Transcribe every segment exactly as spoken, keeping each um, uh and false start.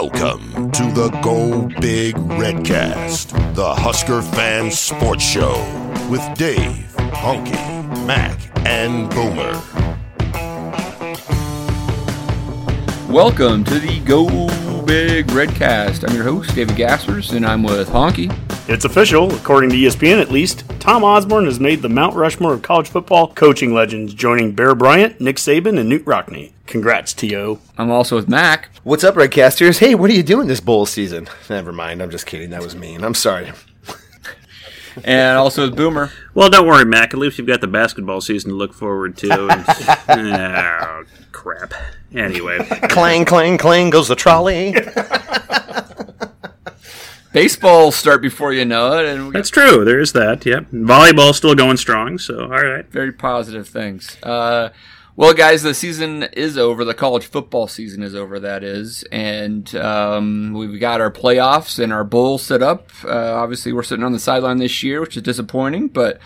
Welcome to the Go Big Redcast, the Husker Fan Sports Show with Dave, Honky, Mac, and Boomer. Welcome to the Go Big Redcast. I'm your host, David Gaspers, and I'm with Honky. It's official, according to E S P N at least. Tom Osborne has made the Mount Rushmore of college football coaching legends, joining Bear Bryant, Nick Saban, and Newt Rockne. Congrats, T O. I'm also with Mac. What's up, Redcasters? Hey, what are you doing this bowl season? Never mind, I'm just kidding. That was mean. I'm sorry. And also with Boomer. Well, don't worry, Mac. At least you've got the basketball season to look forward to. And, oh, crap. Anyway. Clang, clang, clang goes the trolley. Baseball start before you know it. And that's true. There is that, yep. Volleyball's still going strong, so all right. Very positive things. Uh, well, guys, the season is over. The college football season is over, that is. And um, we've got our playoffs and our bowl set up. Uh, obviously, we're sitting on the sideline this year, which is disappointing, but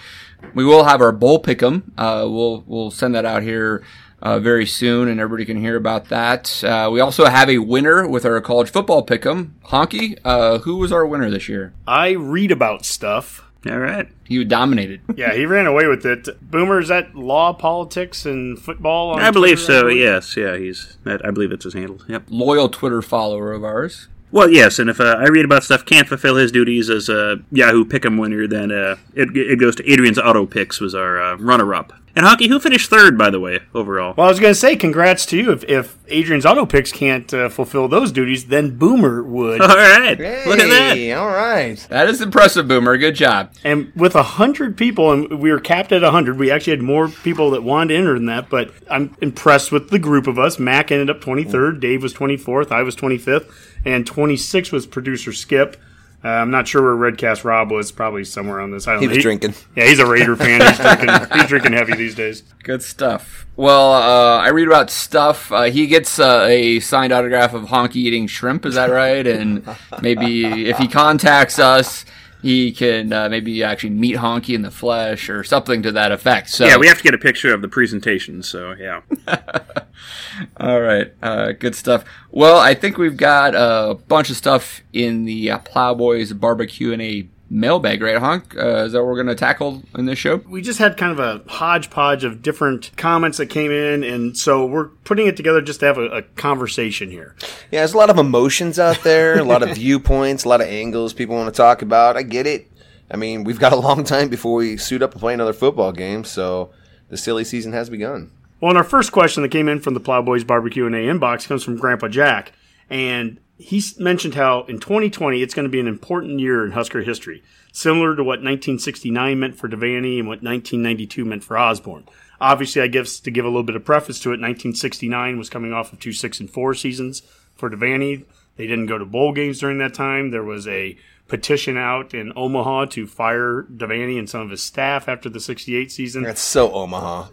we will have our bowl pick'em. Uh, we'll, we'll send that out here Uh, very soon, and everybody can hear about that. Uh, we also have a winner with our college football pick'em. Honky, uh, who was our winner this year? I read about stuff. All right. You dominated. Yeah, he ran away with it. Boomer, is that law, politics, and football? On I Twitter, believe so, I believe? Yes. Yeah, he's. I believe it's his handle. Yep. Loyal Twitter follower of ours. Well, yes, and if uh, I read about stuff, can't fulfill his duties as a Yahoo Pick'em winner, then uh, it, it goes to Adrian's Auto Picks, was our uh, runner-up. And Honky, who finished third, by the way, overall? Well, I was going to say, congrats to you. If, if Adrian's Auto Picks can't uh, fulfill those duties, then Boomer would. All right. Hey, look at that. All right. That is impressive, Boomer. Good job. And with one hundred people, and we were capped at one hundred, we actually had more people that wanted to enter than that, but I'm impressed with the group of us. Mac ended up twenty-third, Dave was twenty-fourth, I was twenty-fifth. And twenty-six was producer Skip. Uh, I'm not sure where Redcast Rob was. Probably somewhere on this island. He was he, drinking. Yeah, he's a Raider fan. He's drinking, he's drinking heavy these days. Good stuff. Well, uh, I read about stuff. Uh, he gets uh, a signed autograph of Honky eating shrimp. Is that right? And maybe if he contacts us, he can uh, maybe actually meet Honky in the flesh or something to that effect. So yeah, we have to get a picture of the presentation, so yeah. All right, uh, good stuff. Well, I think we've got a bunch of stuff in the uh, Plowboys Barbecue and a mailbag, right, Honk? Uh, is that what we're going to tackle in this show? We just had kind of a hodgepodge of different comments that came in, and so we're putting it together just to have a, a conversation here. Yeah, there's a lot of emotions out there, a lot of viewpoints, a lot of angles people want to talk about. I get it. I mean, we've got a long time before we suit up and play another football game, so the silly season has begun. Well, and our first question that came in from the Plowboys Barbecue and A inbox comes from Grandpa Jack, and he mentioned how in twenty twenty it's going to be an important year in Husker history, similar to what nineteen sixty-nine meant for Devaney and what nineteen ninety-two meant for Osborne. Obviously, I guess to give a little bit of preface to it, nineteen sixty-nine was coming off of two six and four seasons for Devaney. They didn't go to bowl games during that time. There was a petition out in Omaha to fire Devaney and some of his staff after the sixty-eight season. That's so Omaha.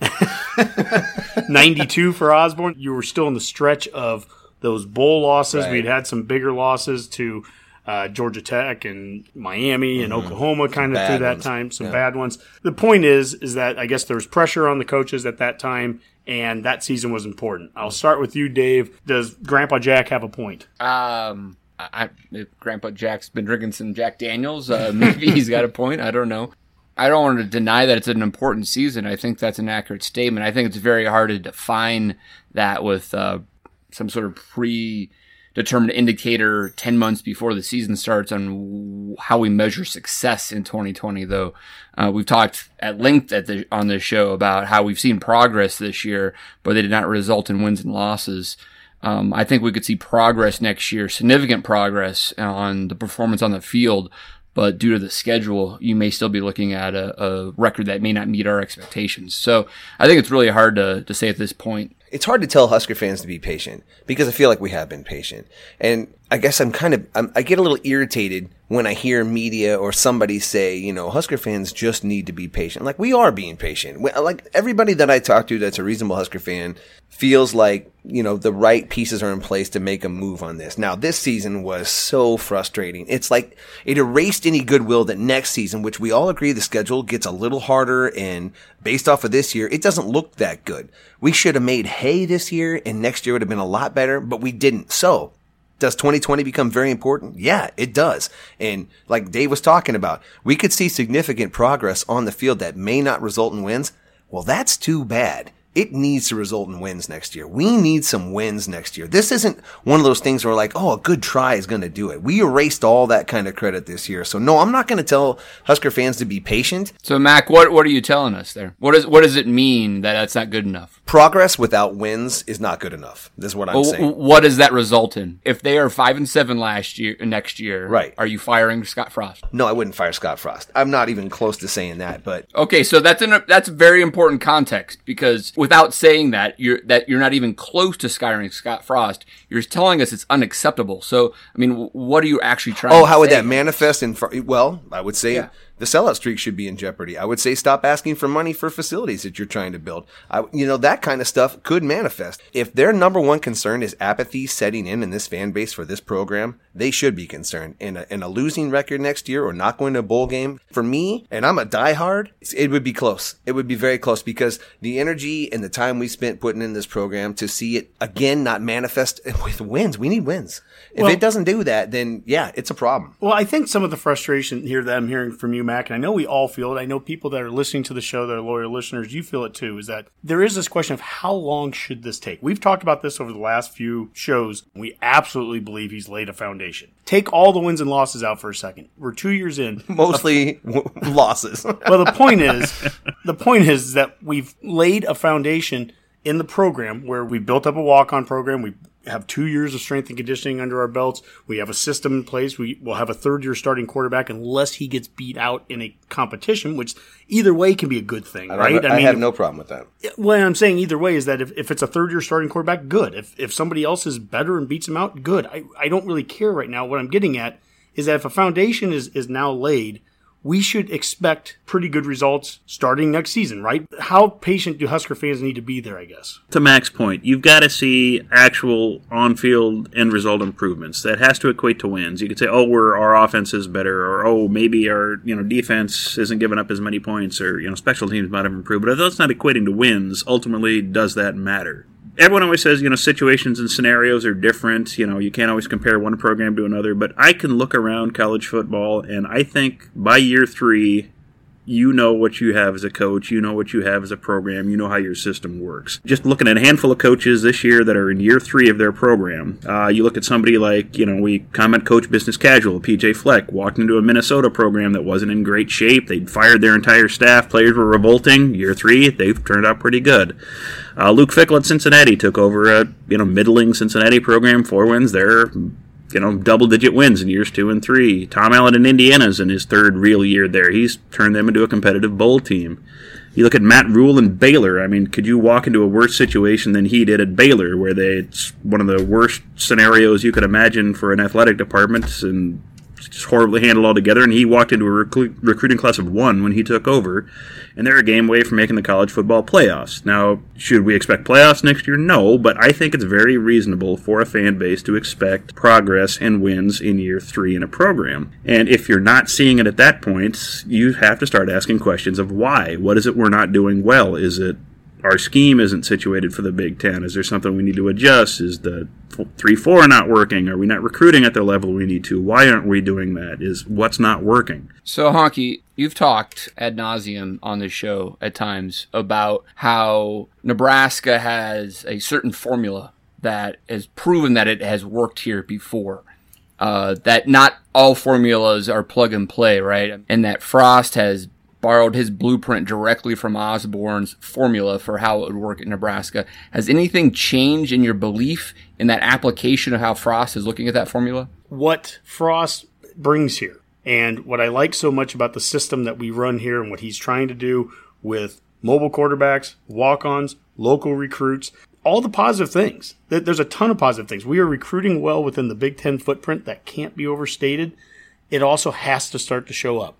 ninety-two for Osborne. You were still in the stretch of those bowl losses. Right. We'd had some bigger losses to uh, Georgia Tech and Miami and mm-hmm. Oklahoma kind of through that ones. time, some yeah. bad ones. The point is, is that I guess there was pressure on the coaches at that time, and that season was important. I'll start with you, Dave. Does Grandpa Jack have a point? Um, I, if Grandpa Jack's been drinking some Jack Daniels, uh, maybe he's got a point. I don't know. I don't want to deny that it's an important season. I think that's an accurate statement. I think it's very hard to define that with uh, – some sort of predetermined indicator ten months before the season starts on how we measure success in twenty twenty, though. Uh, we've talked at length at the, on this show about how we've seen progress this year, but they did not result in wins and losses. Um, I think we could see progress next year, significant progress on the performance on the field, but due to the schedule, you may still be looking at a, a record that may not meet our expectations. So I think it's really hard to, to say at this point. It's hard to tell Husker fans to be patient because I feel like we have been patient. And I guess I'm kind of, I'm, I get a little irritated when I hear media or somebody say, you know, Husker fans just need to be patient. Like, we are being patient. We, like, everybody that I talk to that's a reasonable Husker fan feels like, you know, the right pieces are in place to make a move on this. Now, this season was so frustrating. It's like it erased any goodwill that next season, which we all agree the schedule gets a little harder, and based off of this year, it doesn't look that good. We should have made hay this year, and next year would have been a lot better, but we didn't. So Does twenty twenty become very important? Yeah, it does. And like Dave was talking about, we could see significant progress on the field that may not result in wins. Well, that's too bad. It needs to result in wins next year. We need some wins next year. This isn't one of those things where we're like, oh, a good try is going to do it. We erased all that kind of credit this year. So, no, I'm not going to tell Husker fans to be patient. So, Mac, what what are you telling us there? What, is, what does it mean that that's not good enough? Progress without wins is not good enough. This is what I'm well, saying. What does that result in? If they are five and seven last year, next year, right? Are you firing Scott Frost? No, I wouldn't fire Scott Frost. I'm not even close to saying that. But okay, so that's an, that's very important context because without saying that, you're that you're not even close to firing Scott Frost. You're telling us it's unacceptable. So, I mean, what are you actually trying oh, to Oh, how would say? That manifest in fr- well, I would say yeah. the sellout streak should be in jeopardy. I would say stop asking for money for facilities that you're trying to build. I, you know, that kind of stuff could manifest. If their number one concern is apathy setting in in this fan base for this program, they should be concerned. In a, in a losing record next year or not going to a bowl game, for me, and I'm a diehard, it would be close. It would be very close because the energy and the time we spent putting in this program to see it, again, not manifest with wins. We need wins. Well, if it doesn't do that, then, yeah, it's a problem. Well, I think some of the frustration here that I'm hearing from you, Mac, and I know we all feel it. I know people that are listening to the show that are loyal listeners, you feel it too, is that there is this question of how long should this take? We've talked about this over the last few shows. We absolutely believe he's laid a foundation. Take all the wins and losses out for a second. We're two years in. Mostly losses. Well, the point is, the point is that we've laid a foundation in the program where we built up a walk-on program. We have two years of strength and conditioning under our belts. We have a system in place. We will have a third-year starting quarterback unless he gets beat out in a competition, which either way can be a good thing, I right? I, I mean, have no problem with that. What I'm saying either way is that if, if it's a third-year starting quarterback, good. If if somebody else is better and beats him out, good. I, I don't really care right now. What I'm getting at is that if a foundation is, is now laid, we should expect pretty good results starting next season, right? How patient do Husker fans need to be there, I guess? To Mac's point, you've got to see actual on-field end result improvements. That has to equate to wins. You could say, oh, we're, our offense is better, or, oh, maybe our you know defense isn't giving up as many points, or you know special teams might have improved. But if that's not equating to wins, ultimately, does that matter? Everyone always says, you know, situations and scenarios are different. You know, you can't always compare one program to another. But I can look around college football, and I think by year three, you know what you have as a coach. You know what you have as a program. You know how your system works. Just looking at a handful of coaches this year that are in year three of their program, uh, you look at somebody like, you know, we comment coach business casual, P J Fleck, walked into a Minnesota program that wasn't in great shape. They'd fired their entire staff. Players were revolting. Year three, they've turned out pretty good. Uh, Luke Fickell at Cincinnati took over a, you know, middling Cincinnati program, four wins there. You know, double-digit wins in years two and three. Tom Allen in Indiana's in his third real year there. He's turned them into a competitive bowl team. You look at Matt Rhule and Baylor. I mean, could you walk into a worse situation than he did at Baylor, where they, it's one of the worst scenarios you could imagine for an athletic department, and just horribly handled altogether, and he walked into a recru- recruiting class of one when he took over, and they're a game away from making the college football playoffs. Now, should we expect playoffs next year? No, but I think it's very reasonable for a fan base to expect progress and wins in year three in a program. And if you're not seeing it at that point, you have to start asking questions of why. What is it we're not doing well? Is it our scheme isn't situated for the Big Ten? Is there something we need to adjust? Is the three four not working? Are we not recruiting at the level we need to? Why aren't we doing that? Is what's not working? So, Honky, you've talked ad nauseum on this show at times about how Nebraska has a certain formula that has proven that it has worked here before. Uh, that not all formulas are plug and play, right? And that Frost has borrowed his blueprint directly from Osborne's formula for how it would work in Nebraska. Has anything changed in your belief in that application of how Frost is looking at that formula? What Frost brings here, and what I like so much about the system that we run here and what he's trying to do with mobile quarterbacks, walk-ons, local recruits, all the positive things. There's a ton of positive things. We are recruiting well within the Big Ten footprint. That can't be overstated. It also has to start to show up.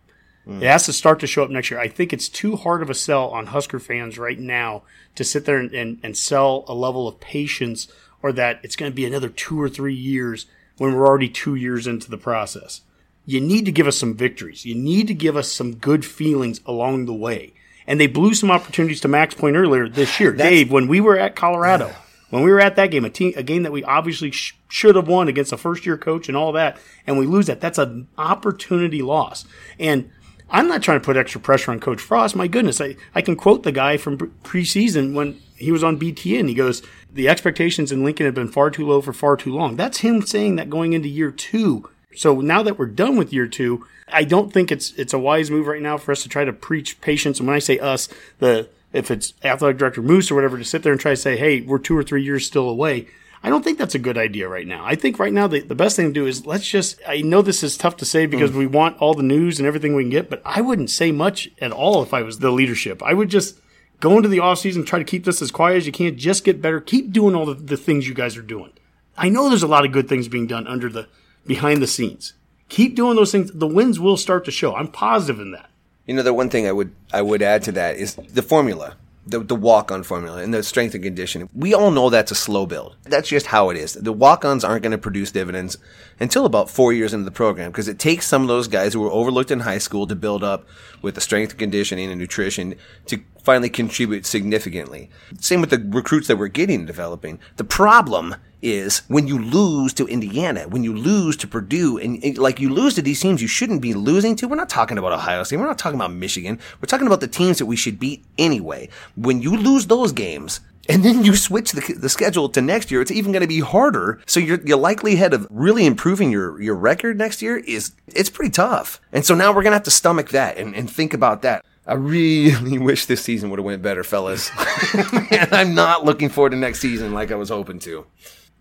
It has to start to show up next year. I think it's too hard of a sell on Husker fans right now to sit there and, and, and sell a level of patience or that it's going to be another two or three years when we're already two years into the process. You need to give us some victories. You need to give us some good feelings along the way. And they blew some opportunities, to Mac's point earlier, this year. That's- Dave, when we were at Colorado, When we were at that game, a, team, a game that we obviously sh- should have won against a first-year coach and all that, and we lose that, that's an opportunity loss. And I'm not trying to put extra pressure on Coach Frost. My goodness, I, I can quote the guy from preseason when he was on B T N. He goes, the expectations in Lincoln have been far too low for far too long. That's him saying that going into year two. So now that we're done with year two, I don't think it's it's a wise move right now for us to try to preach patience. And when I say us, the if it's athletic director Moose or whatever, to sit there and try to say, hey, we're two or three years still away. I don't think that's a good idea right now. I think right now the, the best thing to do is let's just – I know this is tough to say because mm. we want all the news and everything we can get, but I wouldn't say much at all if I was the leadership. I would just go into the offseason, try to keep this as quiet as you can, just get better, keep doing all the, the things you guys are doing. I know there's a lot of good things being done under the behind the scenes. Keep doing those things. The wins will start to show. I'm positive in that. You know, the one thing I would I would add to that is the formula. The, the walk-on formula and the strength and conditioning. We all know that's a slow build. That's just how it is. The walk-ons aren't going to produce dividends until about four years into the program because it takes some of those guys who were overlooked in high school to build up with the strength and conditioning and nutrition to finally contribute significantly. Same with the recruits that we're getting and developing. The problem is when you lose to Indiana, when you lose to Purdue, and, and like you lose to these teams you shouldn't be losing to. We're not talking about Ohio State. We're not talking about Michigan. We're talking about the teams that we should beat anyway. When you lose those games and then you switch the, the schedule to next year, it's even going to be harder. So your, your likelihood of really improving your, your record next year is it's pretty tough. And so now we're going to have to stomach that and, and think about that. I really wish this season would have went better, fellas. And I'm not looking forward to next season like I was hoping to.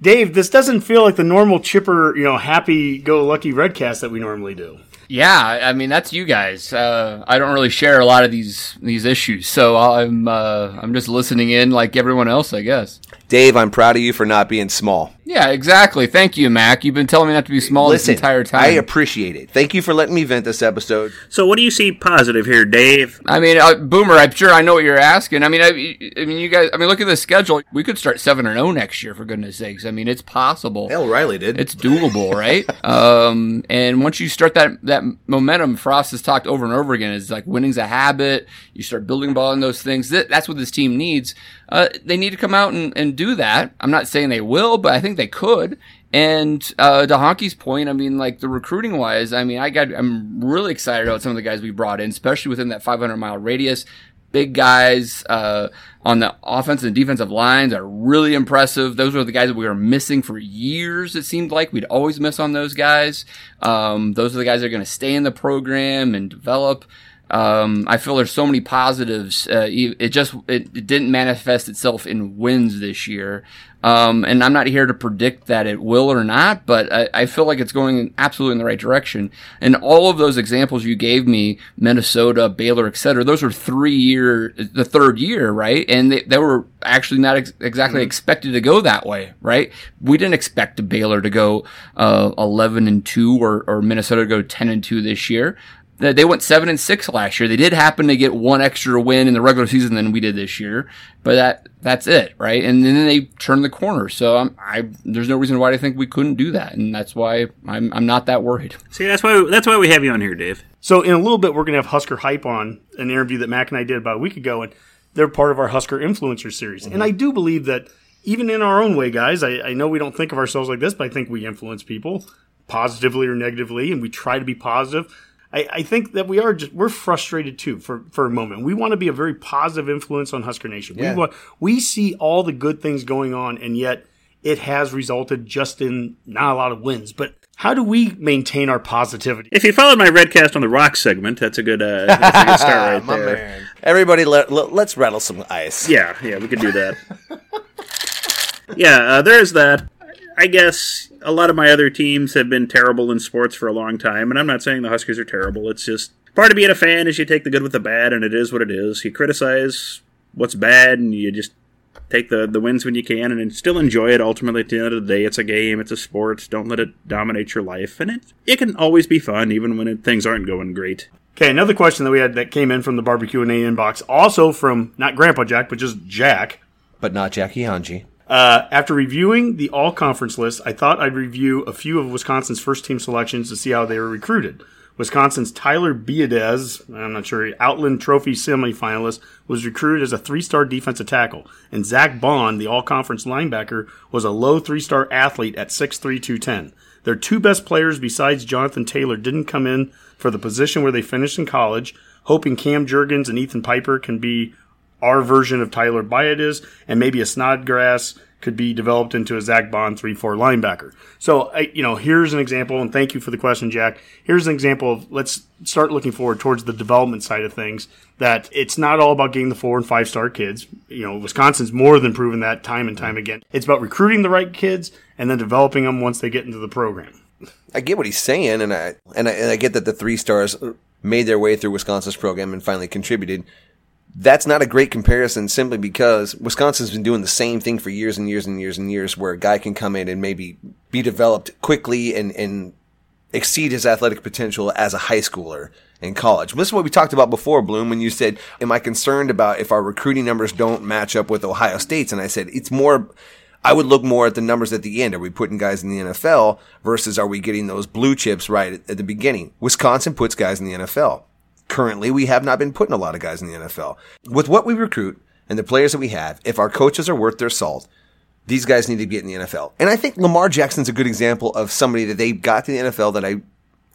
Dave, this doesn't feel like the normal chipper, you know, happy-go-lucky Redcast that we normally do. Yeah, I mean, that's you guys. Uh, I don't really share a lot of these these issues, so I'm uh, I'm just listening in like everyone else, I guess. Dave, I'm proud of you for not being small. Yeah, exactly. Thank you, Mac. You've been telling me not to be small Listen, this entire time. I appreciate it. Thank you for letting me vent this episode. So what do you see positive here, Dave? I mean, uh, Boomer, I'm sure I know what you're asking. I mean, I, I mean, you guys, I mean, look at the schedule. We could start seven and oh next year, for goodness sakes. I mean, it's possible. Hell, Riley did. It's doable, right? um, and once you start that, that momentum, Frost has talked over and over again, is like winning's a habit. You start building upon those things. That, that's what this team needs. Uh, they need to come out and, and do that. I'm not saying they will, but I think they could. And uh, to Honky's point, I mean, like the recruiting wise, I mean, I got I'm really excited about some of the guys we brought in, especially within that five hundred mile radius. Big guys uh, on the offensive and defensive lines are really impressive. Those were the guys that we were missing for years, it seemed like. We'd always miss on those guys. Um, those are the guys that are going to stay in the program and develop. Um, I feel there's so many positives. Uh, it just it, it didn't manifest itself in wins this year. Um, and I'm not here to predict that it will or not, but I, I feel like it's going absolutely in the right direction. And all of those examples you gave me, Minnesota, Baylor, et cetera, those were three year, the third year, right? And they, they were actually not ex- exactly mm-hmm. expected to go that way, right? We didn't expect Baylor to go, uh, eleven and two or, or Minnesota to go ten and two this year. They went seven and six last year. They did happen to get one extra win in the regular season than we did this year, but that that's it, right? And then they turned the corner. So I'm, I there's no reason why I think we couldn't do that, and that's why I'm I'm not that worried. See, that's why that's why we have you on here, Dave. So in a little bit, we're gonna have Husker Hype on an interview that Mac and I did about a week ago, and they're part of our Husker Influencer series. Mm-hmm. And I do believe that even in our own way, guys, I, I know we don't think of ourselves like this, but I think we influence people positively or negatively, and we try to be positive. I think that we are just we're frustrated too for, for a moment. We want to be a very positive influence on Husker Nation. Yeah. We want, we see all the good things going on, and yet it has resulted just in not a lot of wins. But how do we maintain our positivity? If you followed my Redcast on the Rock segment, that's a good, uh, that's a good start right there. Man. Everybody, let, let's rattle some ice. Yeah, yeah, we could do that. yeah, uh, there's that. I guess a lot of my other teams have been terrible in sports for a long time, and I'm not saying the Huskers are terrible. It's just part of being a fan is you take the good with the bad, and it is what it is. You criticize what's bad, and you just take the, the wins when you can, and still enjoy it. Ultimately, at the end of the day, it's a game, it's a sport. Don't let it dominate your life, and it it can always be fun, even when it, things aren't going great. Okay, another question that we had that came in from the Barbecue and A inbox, also from not Grandpa Jack, but just Jack, but not Jackie Hanji. Uh, after reviewing the all-conference list, I thought I'd review a few of Wisconsin's first-team selections to see how they were recruited. Wisconsin's Tyler Biadez, I'm not sure, Outland Trophy semifinalist, was recruited as a three-star defensive tackle. And Zach Bond, the all-conference linebacker, was a low three-star athlete at six three, two ten. Their two best players besides Jonathan Taylor didn't come in for the position where they finished in college, hoping Cam Jurgens and Ethan Piper can be our version of Tyler Biadez, and maybe a Snodgrass could be developed into a Zach Bond three four linebacker. So, I, you know, here's an example, and thank you for the question, Jack. Here's an example of let's start looking forward towards the development side of things, that it's not all about getting the four- and five-star kids. You know, Wisconsin's more than proven that time and time again. It's about recruiting the right kids and then developing them once they get into the program. I get what he's saying, and I and I, and I get that the three stars made their way through Wisconsin's program and finally contributed. That's not a great comparison simply because Wisconsin's been doing the same thing for years and years and years and years, where a guy can come in and maybe be developed quickly and, and exceed his athletic potential as a high schooler in college. This is what we talked about before, Bloom, when you said, am I concerned about if our recruiting numbers don't match up with Ohio State's? And I said, it's more, I would look more at the numbers at the end. Are we putting guys in the N F L versus are we getting those blue chips right at the beginning? Wisconsin puts guys in the N F L. Currently, we have not been putting a lot of guys in the N F L. With what we recruit and the players that we have, if our coaches are worth their salt, these guys need to get in the N F L. And I think Lamar Jackson's a good example of somebody that they got to the N F L that I,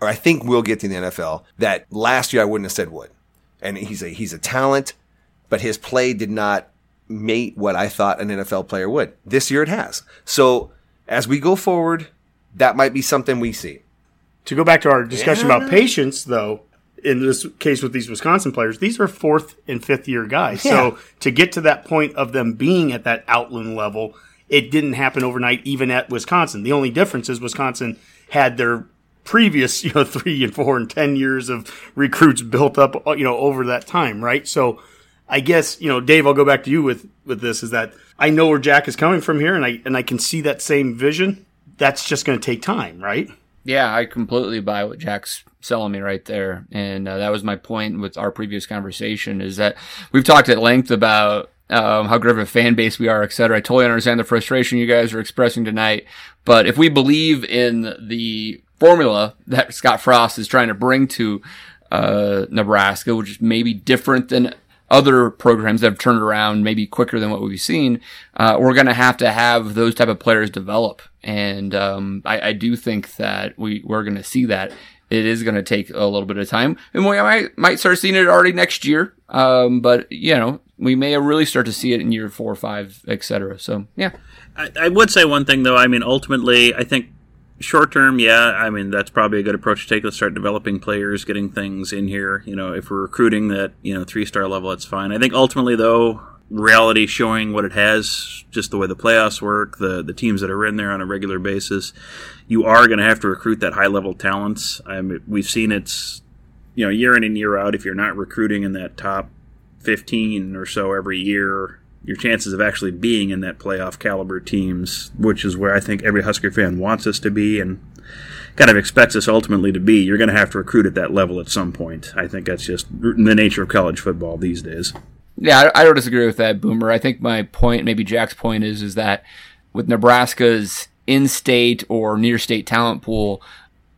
or I think will get to the N F L, that last year I wouldn't have said would. And he's a, he's a talent, but his play did not mate what I thought an N F L player would. This year it has. So as we go forward, that might be something we see. To go back to our discussion yeah. about patience, though, in this case with these Wisconsin players, these are fourth and fifth year guys. Yeah. So to get to that point of them being at that Outland level, it didn't happen overnight even at Wisconsin. The only difference is Wisconsin had their previous, you know, three and four and ten years of recruits built up, you know, over that time, right? So I guess, you know, Dave, I'll go back to you with, with this, is that I know where Jack is coming from here, and I and I can see that same vision. That's just going to take time, right? Yeah, I completely buy what Jack's selling me right there. And uh, that was my point with our previous conversation, is that we've talked at length about um, how great of a fan base we are, et cetera. I totally understand the frustration you guys are expressing tonight. But if we believe in the formula that Scott Frost is trying to bring to uh, Nebraska, which is maybe different than other programs that have turned around maybe quicker than what we've seen, uh, we're going to have to have those type of players develop. And um, I, I do think that we, we're going to see that. It is going to take a little bit of time. And we might, might start seeing it already next year. Um, but, you know, we may really start to see it in year four or five, et cetera. So, yeah. I, I would say one thing, though. I mean, ultimately, I think short term, yeah, I mean, that's probably a good approach to take. Let's start developing players, getting things in here. You know, if we're recruiting that, you know, three-star level, that's fine. I think ultimately, though, reality showing what it has, just the way the playoffs work, the the teams that are in there on a regular basis, you are going to have to recruit that high-level talents. I mean, we've seen it's, you know, year in and year out, if you're not recruiting in that top fifteen or so every year, your chances of actually being in that playoff caliber teams, which is where I think every Husker fan wants us to be and kind of expects us ultimately to be, you're going to have to recruit at that level at some point. I think that's just the nature of college football these days. Yeah, I don't disagree with that, Boomer. I think my point, maybe Jack's point, is is that with Nebraska's in-state or near-state talent pool,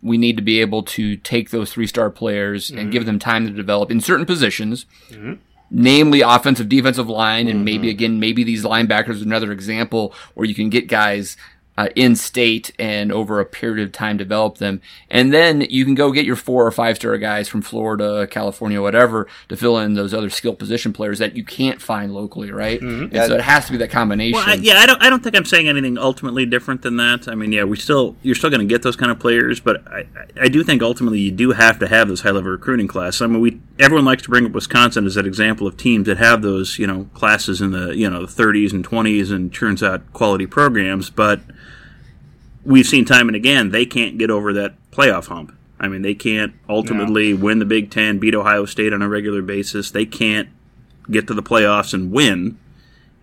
we need to be able to take those three-star players mm-hmm. and give them time to develop in certain positions, mm-hmm. namely offensive, defensive line, and mm-hmm. maybe, again, maybe these linebackers are another example where you can get guys uh, in-state and over a period of time develop them. And then you can go get your four- or five-star guys from Florida, California, whatever, to fill in those other skill position players that you can't find locally, right? Mm-hmm. And yeah. So it has to be that combination. Well, I, yeah, I don't I don't think I'm saying anything ultimately different than that. I mean, yeah, we still you're still going to get those kind of players, but I, I do think ultimately you do have to have those high-level recruiting classes. I mean, we everyone likes to bring up Wisconsin as that example of teams that have those, you know, classes in the, you know, the thirties and twenties and turns out quality programs, but we've seen time and again, they can't get over that playoff hump. I mean, they can't ultimately no. win the Big Ten, beat Ohio State on a regular basis. They can't get to the playoffs and win.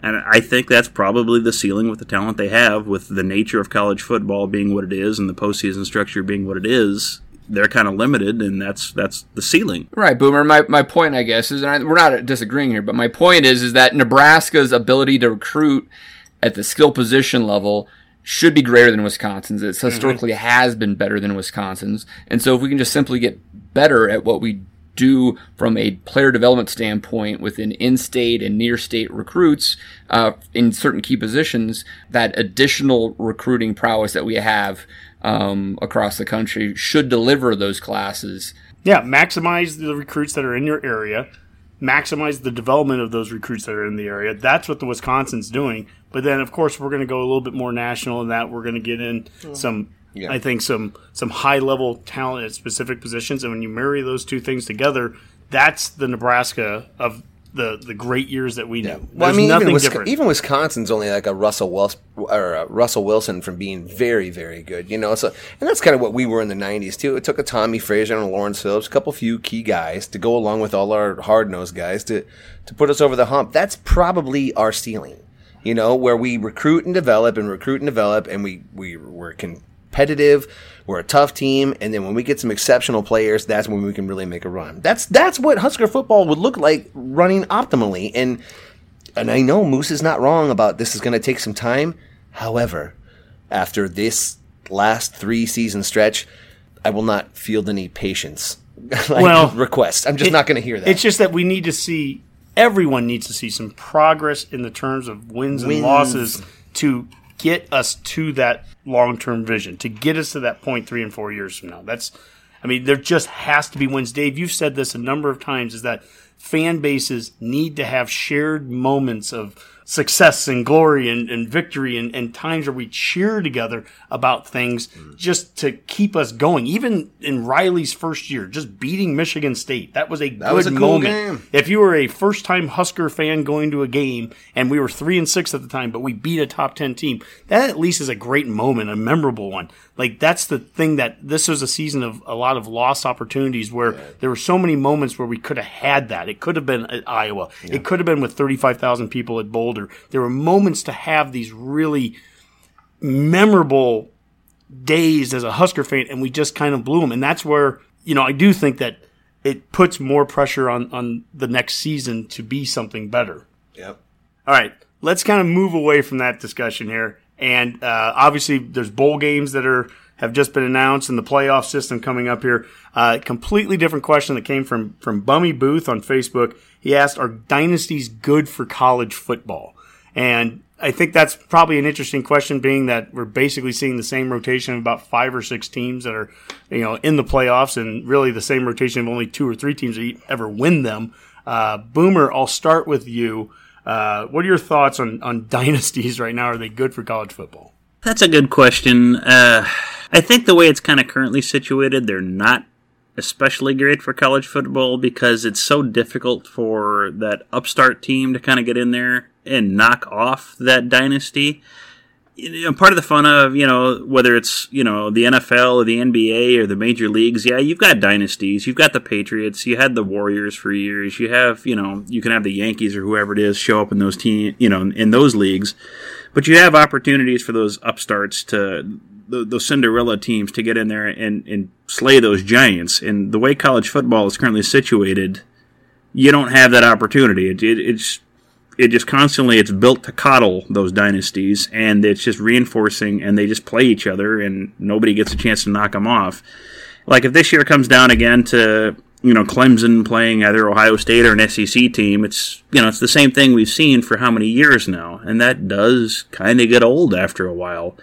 And I think that's probably the ceiling with the talent they have, with the nature of college football being what it is and the postseason structure being what it is. They're kind of limited, and that's that's the ceiling. Right, Boomer. My my point, I guess, is, and I, we're not disagreeing here, but my point is, is that Nebraska's ability to recruit at the skill position level should be greater than Wisconsin's. It historically mm-hmm. has been better than Wisconsin's. And so if we can just simply get better at what we do from a player development standpoint within in-state and near-state recruits uh, in certain key positions, that additional recruiting prowess that we have um, across the country should deliver those classes. Yeah, maximize the recruits that are in your area, maximize the development of those recruits that are in the area. That's what the Wisconsin's doing. But then, of course, we're going to go a little bit more national in that. We're going to get in yeah. some... Yeah. I think some some high-level talent at specific positions, and when you marry those two things together, that's the Nebraska of the, the great years that we yeah. knew. Well, There's I mean, nothing even, Wisco- different. Even Wisconsin's only like a Russell Wilson, or a Russell Wilson from being very, very good, you know. So, and that's kind of what we were in the nineties, too. It took a Tommie Frazier and a Lawrence Phillips, a couple few key guys to go along with all our hard-nosed guys to, to put us over the hump. That's probably our ceiling, you know, where we recruit and develop and recruit and develop, and we, we were con- competitive, we're a tough team, and then when we get some exceptional players, that's when we can really make a run. That's that's what Husker football would look like running optimally, and and I know Moose is not wrong about this is going to take some time. However, after this last three-season stretch, I will not field any patience like well, requests. I'm just it, not going to hear that. It's just that we need to see, everyone needs to see some progress in the terms of wins, wins. and losses to get us to that long-term vision, to get us to that point three and four years from now. That's, I mean, there just has to be wins. Dave, you've said this a number of times, is that fan bases need to have shared moments of success and glory and, and victory and, and times where we cheer together about things mm. just to keep us going. Even in Riley's first year, just beating Michigan State, that was a that good was a cool moment. Game. If you were a first-time Husker fan going to a game, and we were three and six at the time, but we beat a top ten team, that at least is a great moment, a memorable one. Like, that's the thing, that this was a season of a lot of lost opportunities where yeah. there were so many moments where we could have had that. It could have been at Iowa. Yeah. It could have been with thirty-five thousand people at Boulder. There were moments to have these really memorable days as a Husker fan, and we just kind of blew them. And that's where, you know, I do think that it puts more pressure on, on the next season to be something better. Yep. All right, let's kind of move away from that discussion here. And uh, obviously there's bowl games that are have just been announced and the playoff system coming up here. Uh, completely different question that came from, from Bummy Booth on Facebook. He asked, are dynasties good for college football? And I think that's probably an interesting question, being that we're basically seeing the same rotation of about five or six teams that are, you know, in the playoffs, and really the same rotation of only two or three teams that ever win them. Uh, Boomer, I'll start with you. Uh, what are your thoughts on, on dynasties right now? Are they good for college football? That's a good question. Uh, I think the way it's kind of currently situated, they're not especially great for college football because it's so difficult for that upstart team to kind of get in there and knock off that dynasty. You know, part of the fun of, you know, whether it's, you know, the N F L or the N B A or the major leagues, yeah, you've got dynasties. You've got the Patriots. You had the Warriors for years. You have, you know, you can have the Yankees or whoever it is show up in those team, you know, in those leagues. But you have opportunities for those upstarts to those Cinderella teams to get in there and, and slay those giants. And the way college football is currently situated, you don't have that opportunity. It, it, it's it just constantly it's built to coddle those dynasties, and it's just reinforcing, and they just play each other, and nobody gets a chance to knock them off. Like, if this year comes down again to, you know, Clemson playing either Ohio State or an S E C team, it's, you know, it's the same thing we've seen for how many years now, and that does kind of get old after a while.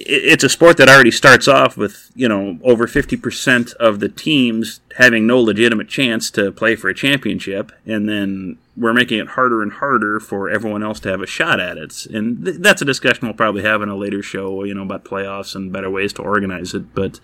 It's a sport that already starts off with, you know, over fifty percent of the teams having no legitimate chance to play for a championship, and then we're making it harder and harder for everyone else to have a shot at it. And th- that's a discussion we'll probably have in a later show, you know, about playoffs and better ways to organize it. But,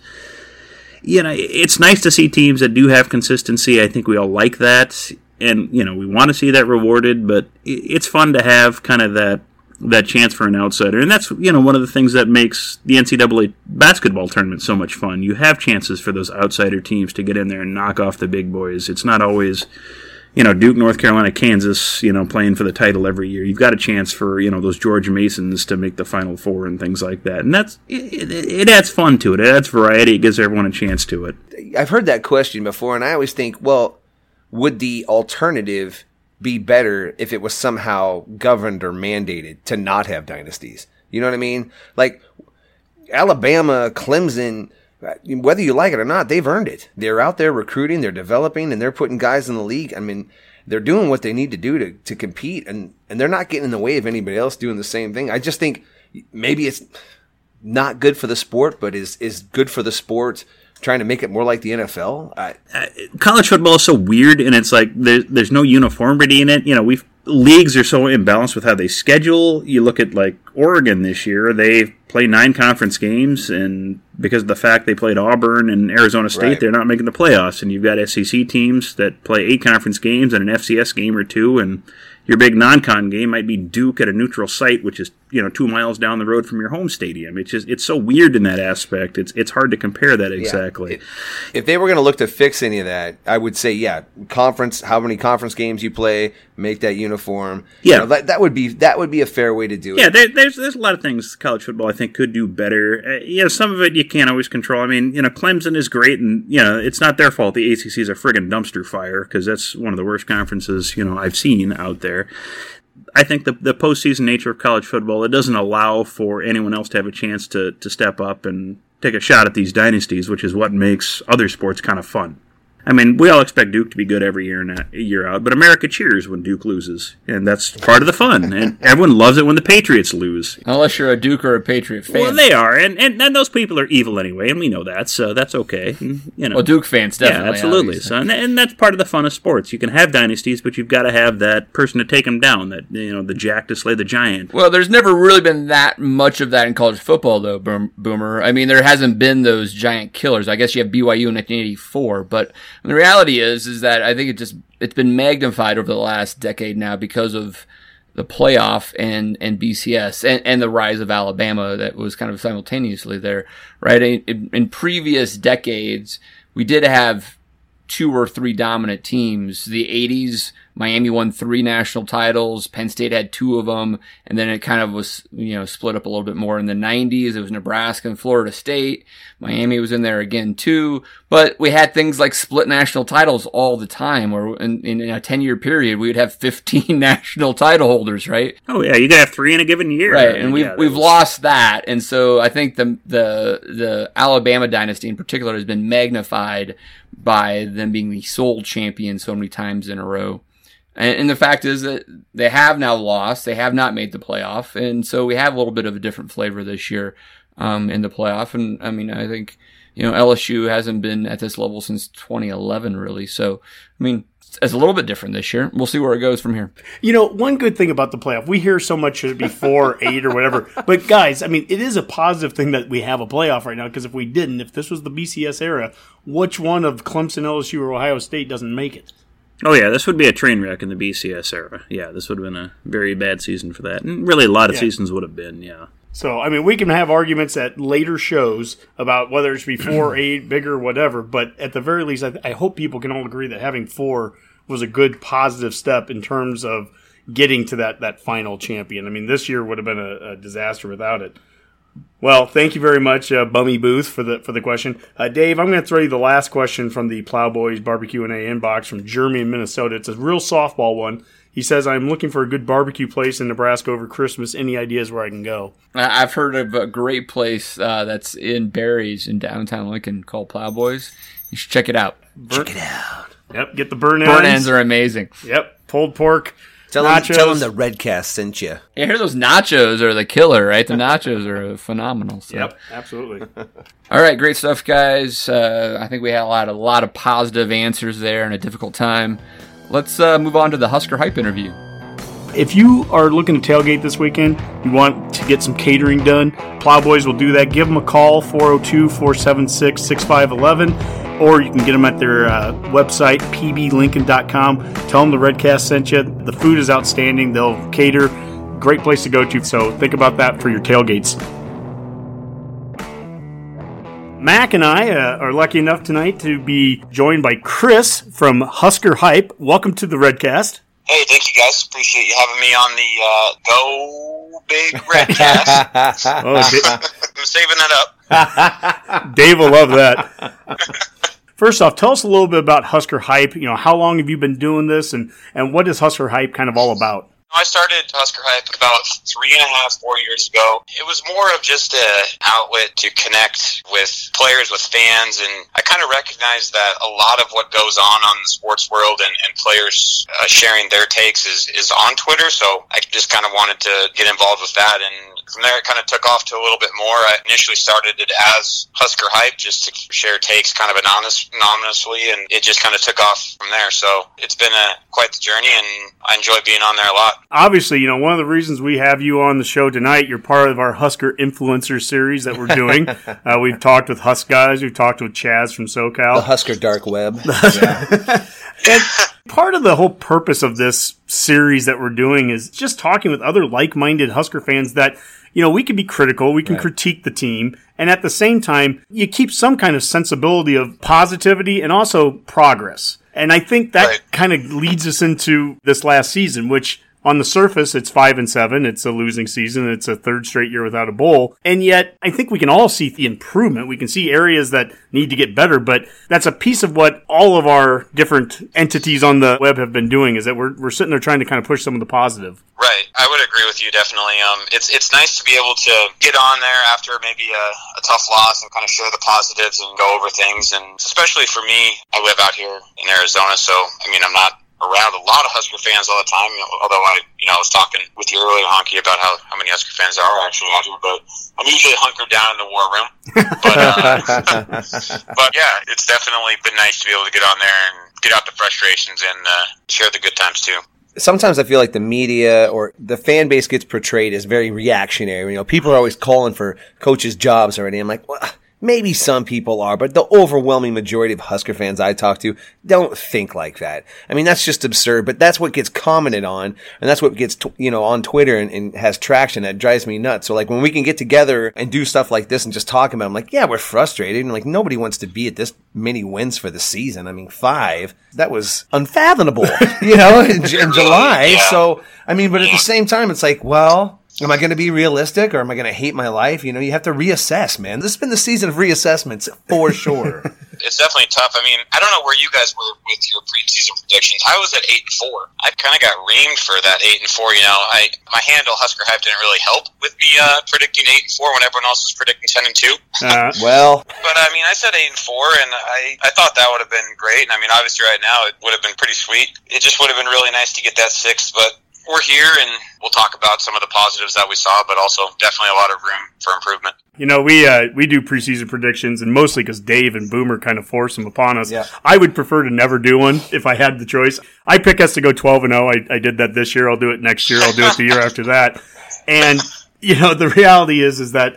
you know, it's nice to see teams that do have consistency. I think we all like that, and, you know, we want to see that rewarded, but it's fun to have kind of that that chance for an outsider. And that's, you know, one of the things that makes the N C double A basketball tournament so much fun. You have chances for those outsider teams to get in there and knock off the big boys. It's not always, you know, Duke, North Carolina, Kansas, you know, playing for the title every year. You've got a chance for, you know, those George Masons to make the Final Four and things like that. And that's, it, it, it adds fun to it. It adds variety. It gives everyone a chance to it. I've heard that question before, and I always think, well, would the alternative be better if it was somehow governed or mandated to not have dynasties? You know what I mean? Like Alabama, Clemson, whether you like it or not, they've earned it. They're out there recruiting, they're developing, and they're putting guys in the league. I mean, they're doing what they need to do to, to compete, and, and they're not getting in the way of anybody else doing the same thing. I just think maybe it's not good for the sport, but is is good for the sport trying to make it more like the N F L. I, uh, college football is so weird, and it's like there, there's no uniformity in it. You know, we've leagues are so imbalanced with how they schedule. You look at, like, Oregon this year. They play nine conference games, and because of the fact they played Auburn and Arizona State, right, they're not making the playoffs. And you've got S E C teams that play eight conference games and an F C S game or two, and your big non-con game might be Duke at a neutral site, which is, you know, two miles down the road from your home stadium. It's just, it's so weird in that aspect. It's it's hard to compare that exactly. Yeah. If they were going to look to fix any of that, I would say, yeah, conference, how many conference games you play, make that uniform. Yeah, you know, that, that would be that would be a fair way to do it. Yeah, there, there's there's a lot of things college football I think could do better. Uh, you know, some of it you can't always control. I mean, you know, Clemson is great, and you know, it's not their fault. The A C C is a friggin' dumpster fire because that's one of the worst conferences, you know, I've seen out there. I think the the postseason nature of college football, it doesn't allow for anyone else to have a chance to, to step up and take a shot at these dynasties, which is what makes other sports kind of fun. I mean, we all expect Duke to be good every year and year out, but America cheers when Duke loses, and that's part of the fun. And everyone loves it when the Patriots lose. Unless you're a Duke or a Patriot fan. Well, they are, and, and, and those people are evil anyway, and we know that, so that's okay. And, you know, well, Duke fans definitely. Yeah, absolutely. So, and, and that's part of the fun of sports. You can have dynasties, but you've got to have that person to take them down, that, you know, the jack to slay the giant. Well, there's never really been that much of that in college football, though, Boomer. I mean, there hasn't been those giant killers. I guess you have B Y U in nineteen eighty-four, but... And the reality is, is that I think it just, it's been magnified over the last decade now because of the playoff and, and B C S and, and the rise of Alabama that was kind of simultaneously there, right? In, in previous decades, we did have two or three dominant teams. The eighties, Miami won three national titles. Penn State had two of them. And then it kind of was, you know, split up a little bit more. In the nineties, it was Nebraska and Florida State. Miami was in there again, too. But we had things like split national titles all the time. Or in, in a ten-year period, we would have fifteen national title holders, right? Oh, yeah. You could have three in a given year. Right. And we've, yeah, we've was... lost that. And so I think the, the, the Alabama dynasty in particular has been magnified by them being the sole champion so many times in a row. And the fact is that they have now lost. They have not made the playoff. And so we have a little bit of a different flavor this year um, in the playoff. And, I mean, I think, you know, L S U hasn't been at this level since twenty eleven, really. So, I mean, it's a little bit different this year. We'll see where it goes from here. You know, one good thing about the playoff, we hear so much should be four, eight, or whatever. But, guys, I mean, it is a positive thing that we have a playoff right now, because if we didn't, if this was the B C S era, which one of Clemson, L S U, or Ohio State doesn't make it? Oh, yeah, this would be a train wreck in the B C S era. Yeah, this would have been a very bad season for that. And really a lot of yeah. seasons would have been, yeah. So, I mean, we can have arguments at later shows about whether it should be four, eight, bigger, whatever. But at the very least, I, th- I hope people can all agree that having four was a good positive step in terms of getting to that, that final champion. I mean, this year would have been a, a disaster without it. Well, thank you very much, uh, Bummy Booth, for the for the question. Uh, Dave, I'm going to throw you the last question from the Plowboys Barbecue and A inbox from Jeremy in Minnesota. It's a real softball one. He says, I'm looking for a good barbecue place in Nebraska over Christmas. Any ideas where I can go? I've heard of a great place uh, that's in Barry's in downtown Lincoln called Plowboys. You should check it out. Burn- check it out. Yep, get the burn ends. Burn ends are amazing. Yep, pulled pork. Tell him, tell him the Redcast sent you. Yeah, I hear those nachos are the killer, right? The nachos are phenomenal. So. Yep, absolutely. All right, great stuff, guys. Uh, I think we had a lot, a lot of positive answers there in a difficult time. Let's uh, move on to the Husker Hype interview. If you are looking to tailgate this weekend, you want to get some catering done, Plowboys will do that. Give them a call, four oh two, four seven six, six five one one, or you can get them at their uh, website, p b lincoln dot com. Tell them the Redcast sent you. The food is outstanding. They'll cater. Great place to go to, so think about that for your tailgates. Mac and I uh, are lucky enough tonight to be joined by Chris from Husker Hype. Welcome to the Redcast. Hey, thank you guys. Appreciate you having me on the uh, Go Big Redcast. oh, D- I'm saving that up. Dave will love that. First off, tell us a little bit about Husker Hype. You know, how long have you been doing this, and, and what is Husker Hype kind of all about? I started Husker Hype about three and a half, four years ago. It was more of just an outlet to connect with players, with fans, and I kind of recognized that a lot of what goes on on the sports world and, and players uh, sharing their takes is, is on Twitter, so I just kind of wanted to get involved with that, and from there it kind of took off to a little bit more. I initially started it as Husker Hype just to share takes kind of anonymous, anonymously, and it just kind of took off from there, so it's been a, quite the journey, and I enjoy being on there a lot. Obviously, you know, one of the reasons we have you on the show tonight, you're part of our Husker Influencer series that we're doing. uh, we've talked with Husk guys. We've talked with Chaz from SoCal. The Husker Dark Web. Yeah. And part of the whole purpose of this series that we're doing is just talking with other like-minded Husker fans that, you know, we can be critical, we can right. critique the team, and at the same time, you keep some kind of sensibility of positivity and also progress. And I think that right. kind of leads us into this last season, which... on the surface, it's five and seven. It's a losing season. It's a third straight year without a bowl. And yet, I think we can all see the improvement. We can see areas that need to get better, but that's a piece of what all of our different entities on the web have been doing, is that we're we're sitting there trying to kind of push some of the positive. Right. I would agree with you, definitely. Um, it's it's nice to be able to get on there after maybe a, a tough loss and kind of share the positives and go over things. And especially for me, I live out here in Arizona, so, I mean, I'm not around a lot of Husker fans all the time, although I, you know, I was talking with you earlier, Honky, about how, how many Husker fans there are actually out here, but I'm usually hunkered down in the war room. But, uh, but yeah, it's definitely been nice to be able to get on there and get out the frustrations and uh, share the good times too. Sometimes I feel like the media or the fan base gets portrayed as very reactionary. You know, people are always calling for coaches' jobs already. I'm like, well, maybe some people are, but the overwhelming majority of Husker fans I talk to don't think like that. I mean, that's just absurd, but that's what gets commented on, and that's what gets, you know, on Twitter and, and has traction. That drives me nuts. So, like, when we can get together and do stuff like this and just talk about it, I'm like, yeah, we're frustrated, and, like, nobody wants to be at this many wins for the season. I mean, five, that was unfathomable, you know, in, in July. So, I mean, but at the same time, it's like, well... am I going to be realistic, or am I going to hate my life? You know, you have to reassess, man. This has been the season of reassessments for sure. It's definitely tough. I mean, I don't know where you guys were with your preseason predictions. I was at eight and four. I kind of got reamed for that eight and four. You know, I my handle Husker Hype didn't really help with me uh, predicting eight and four when everyone else was predicting ten and two. Uh, well, but I mean, I said eight and four, and I I thought that would have been great. And I mean, obviously, right now it would have been pretty sweet. It just would have been really nice to get that sixth, but. We're here, and we'll talk about some of the positives that we saw, but also definitely a lot of room for improvement. You know, we uh, we do preseason predictions, and mostly because Dave and Boomer kind of force them upon us. Yeah. I would prefer to never do one if I had the choice. I pick us to go twelve and oh. I, I did that this year. I'll do it next year. I'll do it the year after that. And, you know, the reality is is that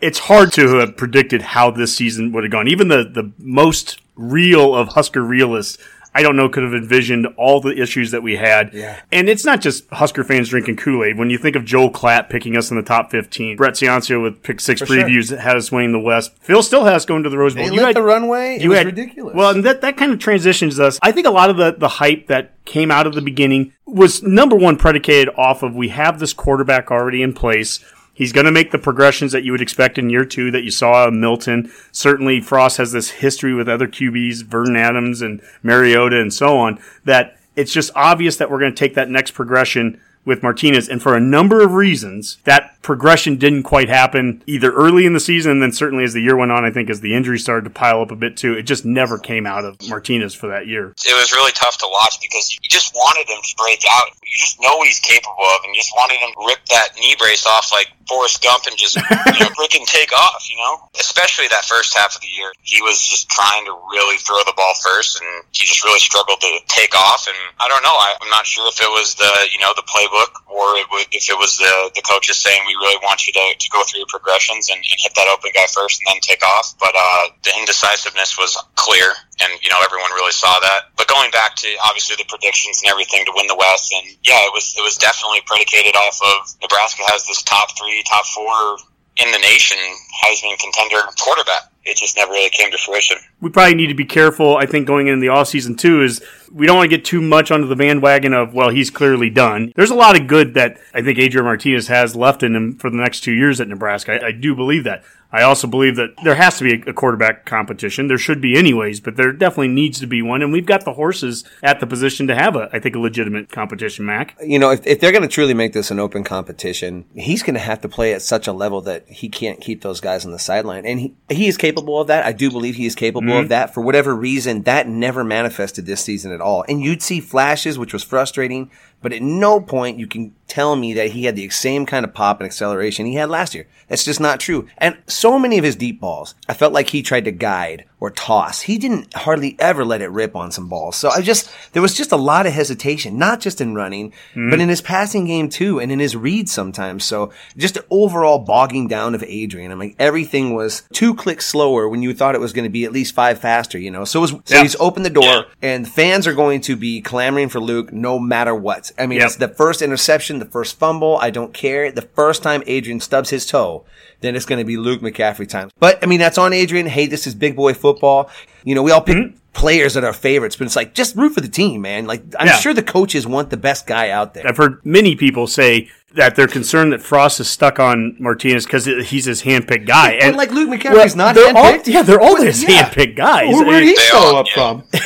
it's hard to have predicted how this season would have gone. Even the, the most real of Husker realists, I don't know, could have envisioned all the issues that we had. Yeah. And it's not just Husker fans drinking Kool-Aid. When you think of Joel Klatt picking us in the top fifteen, Brett Ciancio with pick six for previews sure. had us winning the West. Phil still had us going to the Rose Bowl. They you lit had, the runway. It was had, ridiculous. Well, and that, that kind of transitions us. I think a lot of the, the hype that came out of the beginning was, number one, predicated off of we have this quarterback already in place. He's going to make the progressions that you would expect in year two that you saw in Milton. Certainly, Frost has this history with other Q Bs, Vernon Adams and Mariota and so on, that it's just obvious that we're going to take that next progression with Martinez. And for a number of reasons, that progression didn't quite happen either early in the season, and then certainly as the year went on, I think as the injuries started to pile up a bit too, it just never came out of Martinez for that year. It was really tough to watch because you just wanted him to break out. You just know what he's capable of, and you just wanted him to rip that knee brace off like Forrest Gump and just, you know, freaking take off, you know? Especially that first half of the year. He was just trying to really throw the ball first, and he just really struggled to take off, and I don't know, I, I'm not sure if it was the, you know, the play book, or it would, if it was the, the coaches saying we really want you to, to go through your progressions and, and hit that open guy first and then take off. But uh, the indecisiveness was clear, and you know everyone really saw that. But going back to obviously the predictions and everything to win the West, and yeah, it was it was definitely predicated off of Nebraska has this top three, top four in the nation Heisman contender quarterback. It just never really came to fruition. We probably need to be careful, I think, going into the offseason, too, is we don't want to get too much onto the bandwagon of, well, he's clearly done. There's a lot of good that I think Adrian Martinez has left in him for the next two years at Nebraska. I, I do believe that. I also believe that there has to be a quarterback competition. There should be anyways, but there definitely needs to be one. And we've got the horses at the position to have, a, I think, a legitimate competition, Mac. You know, if, if they're going to truly make this an open competition, he's going to have to play at such a level that he can't keep those guys on the sideline. And he, he is capable of that. I do believe he is capable mm-hmm. of that. For whatever reason, that never manifested this season at all. And you'd see flashes, which was frustrating. But at no point you can tell me that he had the same kind of pop and acceleration he had last year. That's just not true. And so many of his deep balls, I felt like he tried to guide or toss. He didn't hardly ever let it rip on some balls. So I just, there was just a lot of hesitation, not just in running, mm-hmm. but in his passing game too, and in his reads sometimes. So just the overall bogging down of Adrian. I'm like, everything was two clicks slower when you thought it was going to be at least five faster, you know? So it was, so yeah. he's opened the door yeah. and fans are going to be clamoring for Luke no matter what. I mean, yep. it's the first interception, the first fumble. I don't care. The first time Adrian stubs his toe, then it's going to be Luke McCaffrey time. But, I mean, that's on Adrian. Hey, this is big boy football. You know, we all pick mm-hmm. players that are favorites, but it's like, just root for the team, man. Like, I'm yeah. sure the coaches want the best guy out there. I've heard many people say that they're concerned that Frost is stuck on Martinez because he's his handpicked guy. Yeah, and like Luke McCaffrey's well, not handpicked. All, yeah, they're all his yeah. handpicked guys. Well, where did he show up yeah.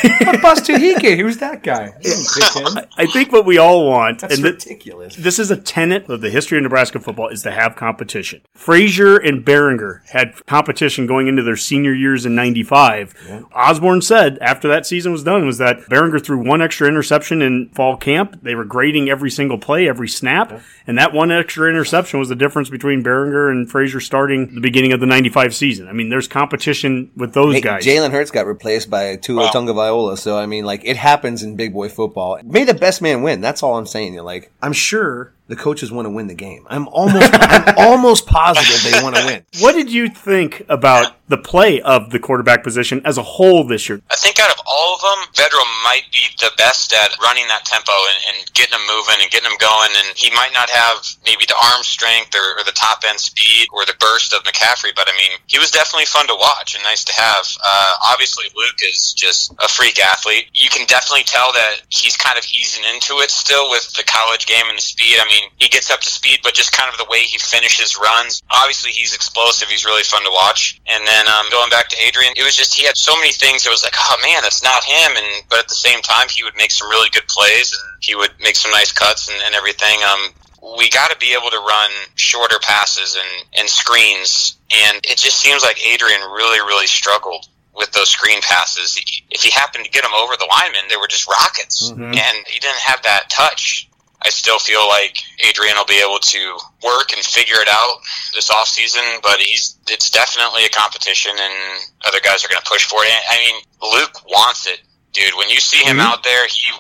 from? What bus did he get? Who's that guy? He didn't pick him. I think what we all want, that's and ridiculous. Th- this is a tenet of the history of Nebraska football, is to have competition. Frazier and Behringer had competition going into their senior years in ninety-five. Yeah. Osborne said after that season was done was that Behringer threw one extra interception in fall camp. They were grading every single play, every snap, yeah. and And that one extra interception was the difference between Behringer and Frazier starting the beginning of the ninety-five season. I mean, there's competition with those hey, guys. Jalen Hurts got replaced by Tua wow. Tagovailoa, so I mean, like, it happens in big boy football. May the best man win. That's all I'm saying. You're like, I'm sure the coaches want to win the game. I'm almost, I'm almost positive they want to win. What did you think about yeah. the play of the quarterback position as a whole this year? I think out of all of them, Vedra might be the best at running that tempo and, and getting him moving and getting him going. And he might not have maybe the arm strength or, or the top end speed or the burst of McCaffrey, but I mean, he was definitely fun to watch and nice to have. Uh, obviously, Luke is just a freak athlete. You can definitely tell that he's kind of easing into it still with the college game and the speed. I mean, I mean, he gets up to speed, but just kind of the way he finishes runs. Obviously, he's explosive. He's really fun to watch. And then um, going back to Adrian, it was just he had so many things. It was like, oh, man, that's not him. And But at the same time, he would make some really good plays, and he would make some nice cuts and, and everything. Um, we got to be able to run shorter passes and, and screens. And it just seems like Adrian really, really struggled with those screen passes. He, if he happened to get them over the linemen, they were just rockets. Mm-hmm. And he didn't have that touch. I still feel like Adrian will be able to work and figure it out this offseason, but he's it's definitely a competition, and other guys are going to push for it. I mean, Luke wants it, dude. When you see him mm-hmm. out there, he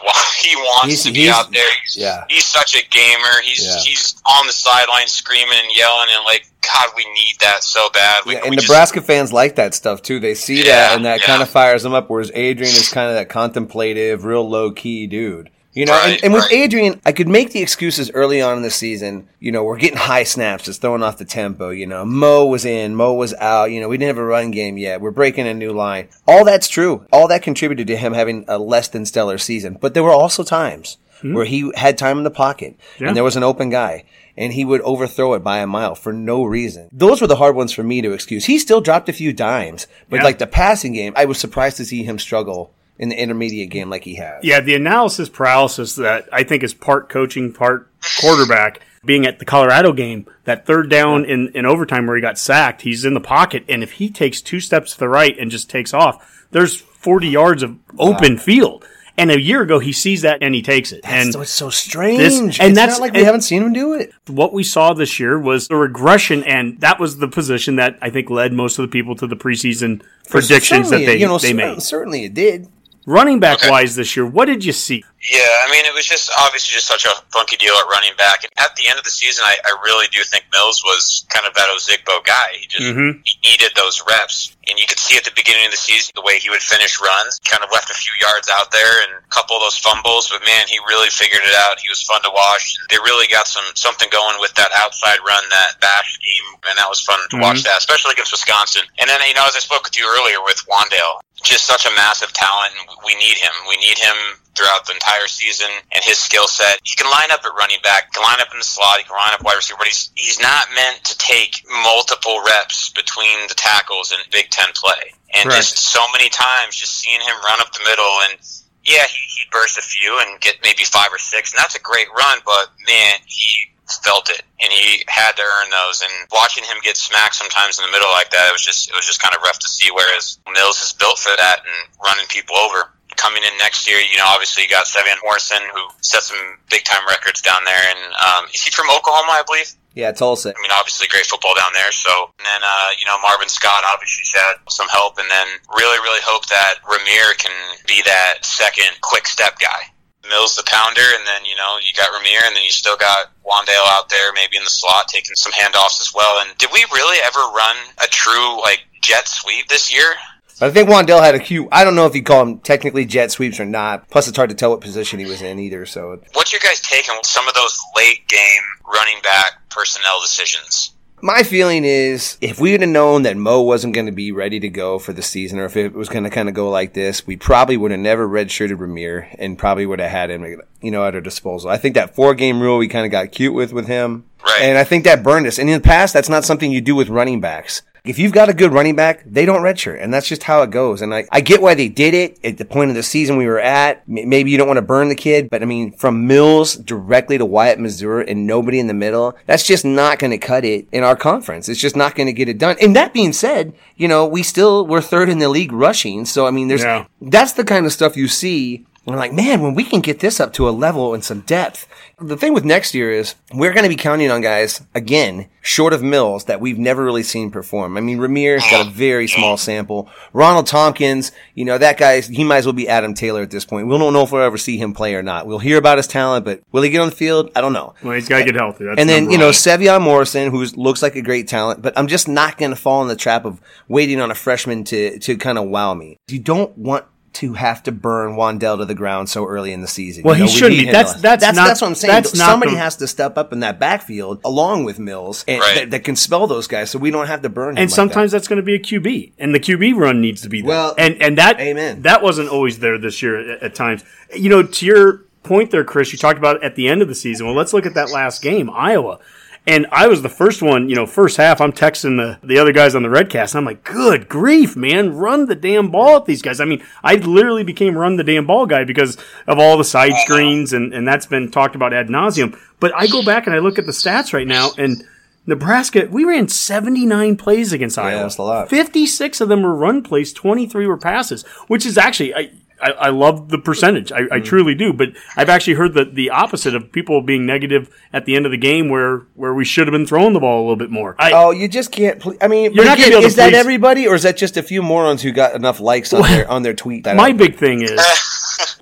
he wants he's, to be out there. He's, yeah. he's such a gamer. He's yeah. he's on the sideline screaming and yelling and like, God, we need that so bad. We, yeah, and we Nebraska just, fans like that stuff, too. They see yeah, that, and that yeah. kind of fires them up, whereas Adrian is kind of that contemplative, real low-key dude. You know, right, and, and with right. Adrian, I could make the excuses early on in the season. You know, we're getting high snaps. It's throwing off the tempo. You know, Mo was in. Mo was out. You know, we didn't have a run game yet. We're breaking a new line. All that's true. All that contributed to him having a less than stellar season. But there were also times mm-hmm. where he had time in the pocket yeah. and there was an open guy, and he would overthrow it by a mile for no reason. Those were the hard ones for me to excuse. He still dropped a few dimes, but yeah. like the passing game, I was surprised to see him struggle in the intermediate game like he has. Yeah, the analysis paralysis that I think is part coaching, part quarterback, being at the Colorado game, that third down in, in overtime where he got sacked, he's in the pocket, and if he takes two steps to the right and just takes off, there's forty yards of open wow. field. And a year ago, he sees that and he takes it. That's and so, it's so strange. This, and it's that's, not like we haven't seen him do it. What we saw this year was a regression, and that was the position that I think led most of the people to the preseason predictions that they, you know, they made. Certainly it did. Running back-wise okay. this year, what did you see? Yeah, I mean, it was just obviously just such a funky deal at running back. And at the end of the season, I, I really do think Mills was kind of that Ozigbo guy. He just mm-hmm. he needed those reps. And you could see at the beginning of the season the way he would finish runs. Kind of left a few yards out there and a couple of those fumbles. But, man, he really figured it out. He was fun to watch. They really got some something going with that outside run, that bash scheme. And that was fun to mm-hmm. watch that, especially against Wisconsin. And then, you know, as I spoke with you earlier with Wandale, just such a massive talent. We need him. We need him throughout the entire season and his skill set. He can line up at running back, he can line up in the slot, he can line up wide receiver, but he's, he's not meant to take multiple reps between the tackles in Big Ten play. And right. just so many times just seeing him run up the middle and yeah, he, he'd burst a few and get maybe five or six, and that's a great run, but man, he felt it, and he had to earn those. And watching him get smacked sometimes in the middle like that, it was just it was just kind of rough to see, whereas Mills is built for that and running people over. Coming in next year, you know, obviously you got Sevan Morrison, who set some big-time records down there. And um, is he from Oklahoma, I believe? Yeah, Tulsa. I mean, obviously great football down there. So, and then, uh, you know, Marvin Scott obviously had some help. And then really, really hope that Ramir can be that second quick-step guy. Mills the pounder, and then, you know, you got Ramir, and then you still got Wandale out there, maybe in the slot, taking some handoffs as well. And did we really ever run a true, like, jet sweep this year? I think Wandale had a cue. I don't know if you call him technically jet sweeps or not. Plus, it's hard to tell what position he was in either. So, what's your guys' take on some of those late game running back personnel decisions? My feeling is, if we would have known that Mo wasn't going to be ready to go for the season, or if it was going to kind of go like this, we probably would have never redshirted Ramir and probably would have had him, you know, at our disposal. I think that four game rule we kind of got cute with with him, right. And I think that burned us. And in the past, that's not something you do with running backs. If you've got a good running back, they don't redshirt, and that's just how it goes. And I, I get why they did it at the point of the season we were at. Maybe you don't want to burn the kid, but I mean, from Mills directly to Wyatt, Missouri, and nobody in the middle, that's just not going to cut it in our conference. It's just not going to get it done. And that being said, you know, we still were third in the league rushing. So I mean, there's yeah. that's the kind of stuff you see. And I'm like, man, when we can get this up to a level and some depth. The thing with next year is we're going to be counting on guys, again, short of Mills, that we've never really seen perform. I mean, Ramirez got a very small sample. Ronald Tompkins, you know, that guy, he might as well be Adam Taylor at this point. We don't know if we'll ever see him play or not. We'll hear about his talent, but will he get on the field? I don't know. Well, he's got to get healthy. That's and then, you know, Sevan Morrison, who looks like a great talent, but I'm just not going to fall in the trap of waiting on a freshman to, to kind of wow me. You don't want to have to burn Wandale to the ground so early in the season. Well, you know, he we shouldn't be. That's, that's, that's, not, that's what I'm saying. That's Somebody the, has to step up in that backfield along with Mills and right. that, that can spell those guys so we don't have to burn and him. And sometimes like that. that's going to be a Q B, and the Q B run needs to be there. Well, and and that, amen. that wasn't always there this year at, at times. You know, to your point there, Chris, you talked about at the end of the season. Well, let's look at that last game, Iowa. And I was the first one, you know, first half, I'm texting the, the other guys on the Redcast, and I'm like, good grief, man, run the damn ball at these guys. I mean, I literally became run the damn ball guy because of all the side screens, and, and that's been talked about ad nauseum. But I go back and I look at the stats right now, and Nebraska, we ran seventy-nine plays against Iowa. Yeah, that's a lot. fifty-six of them were run plays, twenty-three were passes, which is actually I, – I, I love the percentage. I, I truly do. But I've actually heard the, the opposite of people being negative at the end of the game where, where we should have been throwing the ball a little bit more. I, oh, you just can't. Ple- I mean, you're not again, is that please. everybody, or is that just a few morons who got enough likes on, well, their, on their tweet? That my happened? Big thing is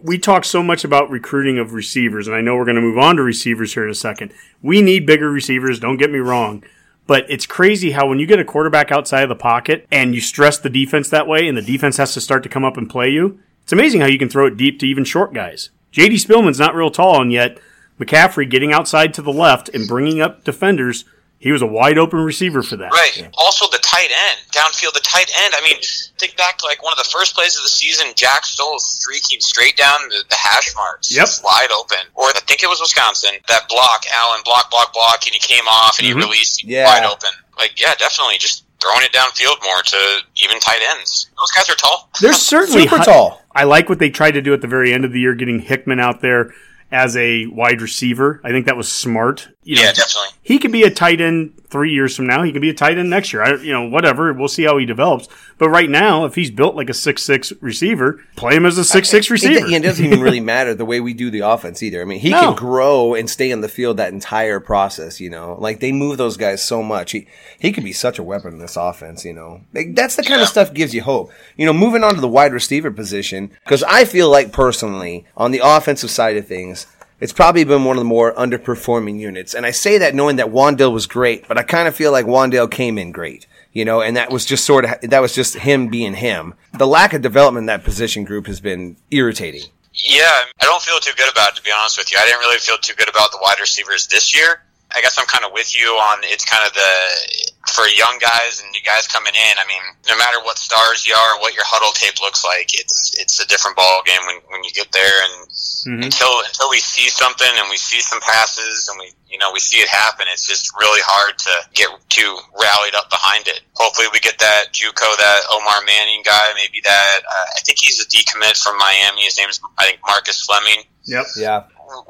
we talk so much about recruiting of receivers, and I know we're going to move on to receivers here in a second. We need bigger receivers. Don't get me wrong. But it's crazy how when you get a quarterback outside of the pocket and you stress the defense that way and the defense has to start to come up and play you, it's amazing how you can throw it deep to even short guys. J D. Spillman's not real tall, and yet McCaffrey getting outside to the left and bringing up defenders, he was a wide-open receiver for that. Right. Yeah. Also the tight end, downfield, the tight end. I mean, think back to like one of the first plays of the season, Jack Stoll's streaking straight down the, the hash marks. Yep. Wide open. Or I think it was Wisconsin, that block, Allen, block, block, block, and he came off and mm-hmm. he released yeah. wide open. Like, yeah, definitely just throwing it downfield more to even tight ends. Those guys are tall. They're certainly super tall. I like what they tried to do at the very end of the year, getting Hickman out there as a wide receiver. I think that was smart. You know, yeah, definitely. He could be a tight end three years from now. He could be a tight end next year. I, you know, whatever. We'll see how he develops. But right now, if he's built like a six six receiver, play him as a six six receiver. It, it doesn't even really matter the way we do the offense either. I mean, he no. can grow and stay on the field that entire process, you know. Like, they move those guys so much. He he could be such a weapon in this offense, you know. Like, that's the kind yeah. of stuff that gives you hope. You know, moving on to the wide receiver position, because I feel like personally, on the offensive side of things, it's probably been one of the more underperforming units. And I say that knowing that Wandale was great, but I kind of feel like Wandale came in great, you know, and that was just sort of, that was just him being him. The lack of development in that position group has been irritating. Yeah, I don't feel too good about it, to be honest with you. I didn't really feel too good about the wide receivers this year. I guess I'm kind of with you on it's kind of the, for young guys and you guys coming in, I mean, no matter what stars you are, what your huddle tape looks like, it's it's a different ball game when, when you get there. And mm-hmm. until until we see something and we see some passes and we you know we see it happen, it's just really hard to get too rallied up behind it. Hopefully we get that JUCO, that Omar Manning guy, maybe that uh, I think he's a decommit from Miami. His name's I think Marcus Fleming. Yep. Yeah.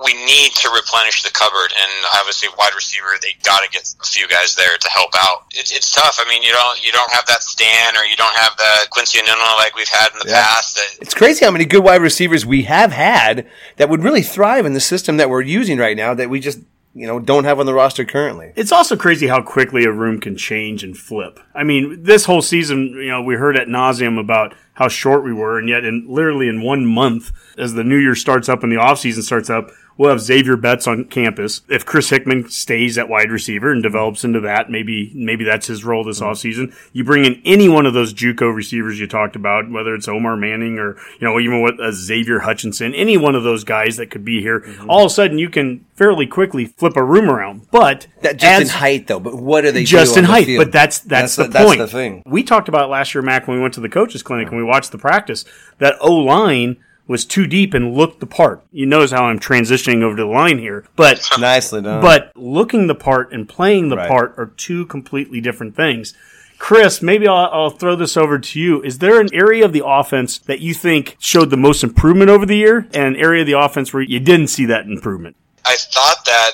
We need to replenish the cupboard, and obviously wide receiver, they got to get a few guys there to help out. It, it's tough. I mean, you don't you don't have that Stan, or you don't have that Quincy Anunua like we've had in the yeah. past. It's crazy how many good wide receivers we have had that would really thrive in the system that we're using right now that we just you know don't have on the roster currently. It's also crazy how quickly a room can change and flip. I mean, this whole season, you know, we heard ad nauseum about how short we were, and yet in literally in one month, as the new year starts up and the offseason starts up, we'll have Xavier Betts on campus. If Chris Hickman stays at wide receiver and develops into that, maybe maybe that's his role this offseason. You bring in any one of those JUCO receivers you talked about, whether it's Omar Manning or you know even with uh, Xavier Hutchinson, any one of those guys that could be here, mm-hmm. all of a sudden you can fairly quickly flip a room around. But that just as, in height, though. But what are they just do in on height? The field? But that's that's, that's the a, point. That's the thing. We talked about it last year, Mac, when we went to the coaches clinic and we watched the practice. That O line was too deep and looked the part. You notice how I'm transitioning over to the line here, but nicely done. But looking the part and playing the right. part are two completely different things. Chris, maybe I'll, I'll throw this over to you. Is there an area of the offense that you think showed the most improvement over the year, and an area of the offense where you didn't see that improvement? I thought that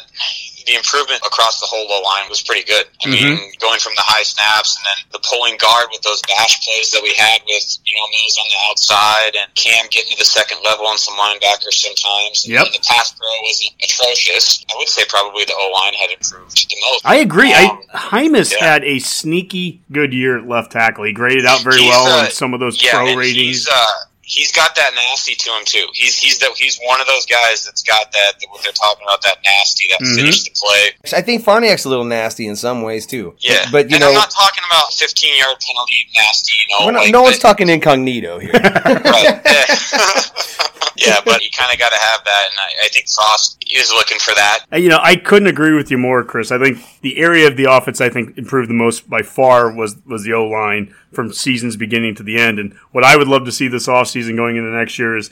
the improvement across the whole low line was pretty good. I mm-hmm. mean, going from the high snaps and then the pulling guard with those bash plays that we had with, you know, Mills on the outside and Cam getting to the second level on some linebackers sometimes. Yep. And the pass pro was atrocious. I would say probably the O-line had improved the most. I agree. Um, I, Hymas yeah. had a sneaky good year at left tackle. He graded out very he's, well uh, on some of those yeah, pro ratings. He's, uh, He's got that nasty to him too. He's he's the, he's one of those guys that's got that, that what they're talking about, that nasty, that mm-hmm. finish the play. I think Farniak's a little nasty in some ways too. Yeah, but, but you and know, I'm not talking about fifteen-yard penalty nasty. You know, not, like, no one's but, talking incognito here. Right. Yeah. Yeah, but you kind of got to have that, and I, I think Frost is looking for that. You know, I couldn't agree with you more, Chris. I think the area of the offense I think improved the most by far was, was the O-line from season's beginning to the end. And what I would love to see this offseason going into next year is,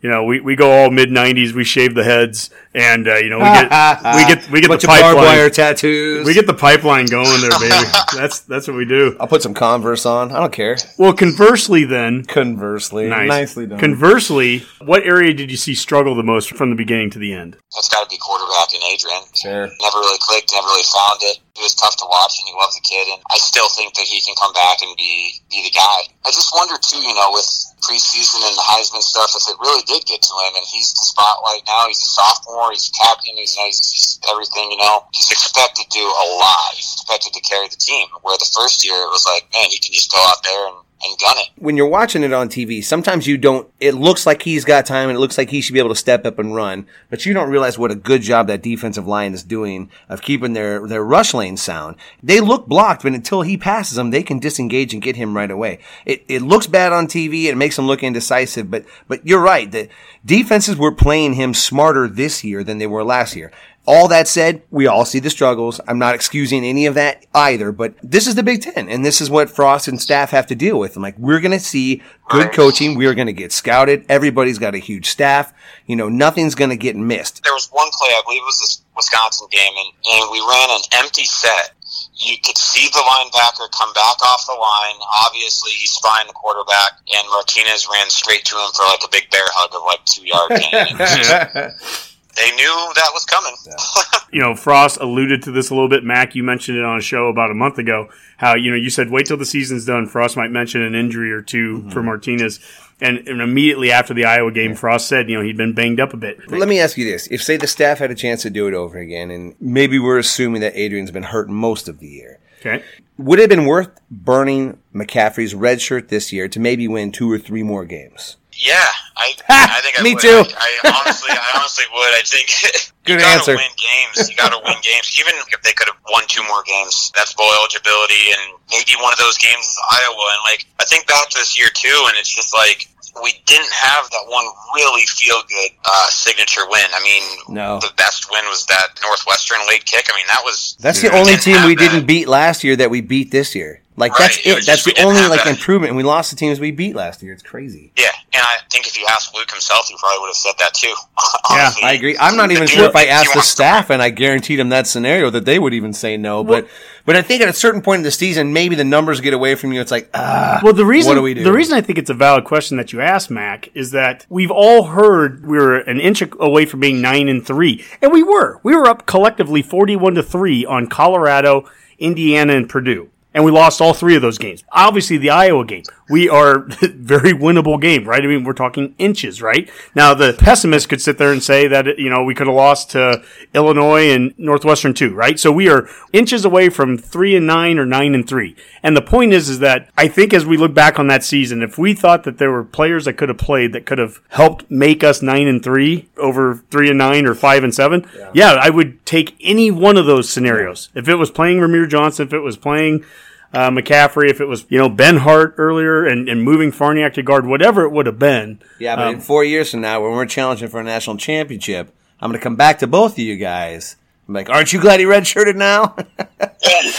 you know, we, we go all mid nineties, we shave the heads, and, uh, you know, we get we get, we get the pipeline. Barbed wire tattoos. We get the pipeline going there, baby. That's that's what we do. I'll put some Converse on. I don't care. Well, conversely then. Conversely. Nice. Nicely done. Conversely, what area did you see struggle the most from the beginning to the end? That's got to be quarterback and Adrian. Sure. Never really clicked, never really found it. It was tough to watch, and you love the kid, and I still think that he can come back and be, be the guy. I just wonder, too, you know, with preseason and the Heisman stuff, if it really did get to him, and he's the spotlight now. He's a sophomore. He's captain. He's, you know, he's, he's everything, you know. He's expected to do a lot. He's expected to carry the team, where the first year it was like, man, he can just go out there and and done it. When you're watching it on T V, sometimes you don't, it looks like he's got time and it looks like he should be able to step up and run, but you don't realize what a good job that defensive line is doing of keeping their, their rush lane sound. They look blocked, but until he passes them, they can disengage and get him right away. It, it looks bad on T V. It makes him look indecisive, but, but you're right. The defenses were playing him smarter this year than they were last year. All that said, we all see the struggles. I'm not excusing any of that either, but this is the Big Ten, and this is what Frost and staff have to deal with. I'm like, we're going to see good coaching. We are going to get scouted. Everybody's got a huge staff. You know, nothing's going to get missed. There was one play, I believe it was this Wisconsin game, and, and we ran an empty set. You could see the linebacker come back off the line. Obviously, he's spying the quarterback, and Martinez ran straight to him for like a big bear hug of like two-yard gain. They knew that was coming. You know, Frost alluded to this a little bit. Mac, you mentioned it on a show about a month ago, how, you know, you said wait till the season's done. Frost might mention an injury or two mm-hmm. for Martinez. And, and immediately after the Iowa game, Frost said, you know, he'd been banged up a bit. Let me ask you this. If, say, the staff had a chance to do it over again, and maybe we're assuming that Adrian's been hurt most of the year. Okay. Would it have been worth burning McCaffrey's red shirt this year to maybe win two or three more games? Yeah, I, I think I Me would. too. I, I honestly, I honestly would. I think you Good gotta answer. win games. You gotta win games. Even if they could have won two more games, that's bowl eligibility, and maybe one of those games is Iowa. And like, I think back to this year too, and it's just like we didn't have that one really feel good uh, signature win. I mean, no. the best win was that Northwestern late kick. I mean, that was that's the only team we that. didn't beat last year that we beat this year. Like, right. that's it. it that's the only, like, that. improvement. And we lost the teams we beat last year. It's crazy. Yeah, and I think if you asked Luke himself, he probably would have said that, too. Yeah, I agree. I'm not even sure if I asked the staff, and I guaranteed them that scenario, that they would even say no. Well, but but I think at a certain point in the season, maybe the numbers get away from you. It's like, ah, well, the reason, what do we do? The reason I think it's a valid question that you asked, Mac, is that we've all heard we were an inch away from being nine and three. And we were. We were up collectively forty-one to three on Colorado, Indiana, and Purdue. And we lost all three of those games. Obviously, the Iowa game, we are a very winnable game, right? I mean, we're talking inches, right? Now, the pessimist could sit there and say that, you know, we could have lost to Illinois and Northwestern too, right? So we are inches away from three and nine or nine and three. And the point is, is that I think as we look back on that season, if we thought that there were players that could have played that could have helped make us nine and three over three and nine or five and seven, yeah, yeah I would take any one of those scenarios. If it was playing Ramirez Johnson, if it was playing Uh, McCaffrey, if it was, you know, Ben Hart earlier and, and moving Farniak to guard, whatever it would have been. Yeah, but um, in four years from now, when we're challenging for a national championship, I'm going to come back to both of you guys. I'm like, aren't you glad he redshirted now?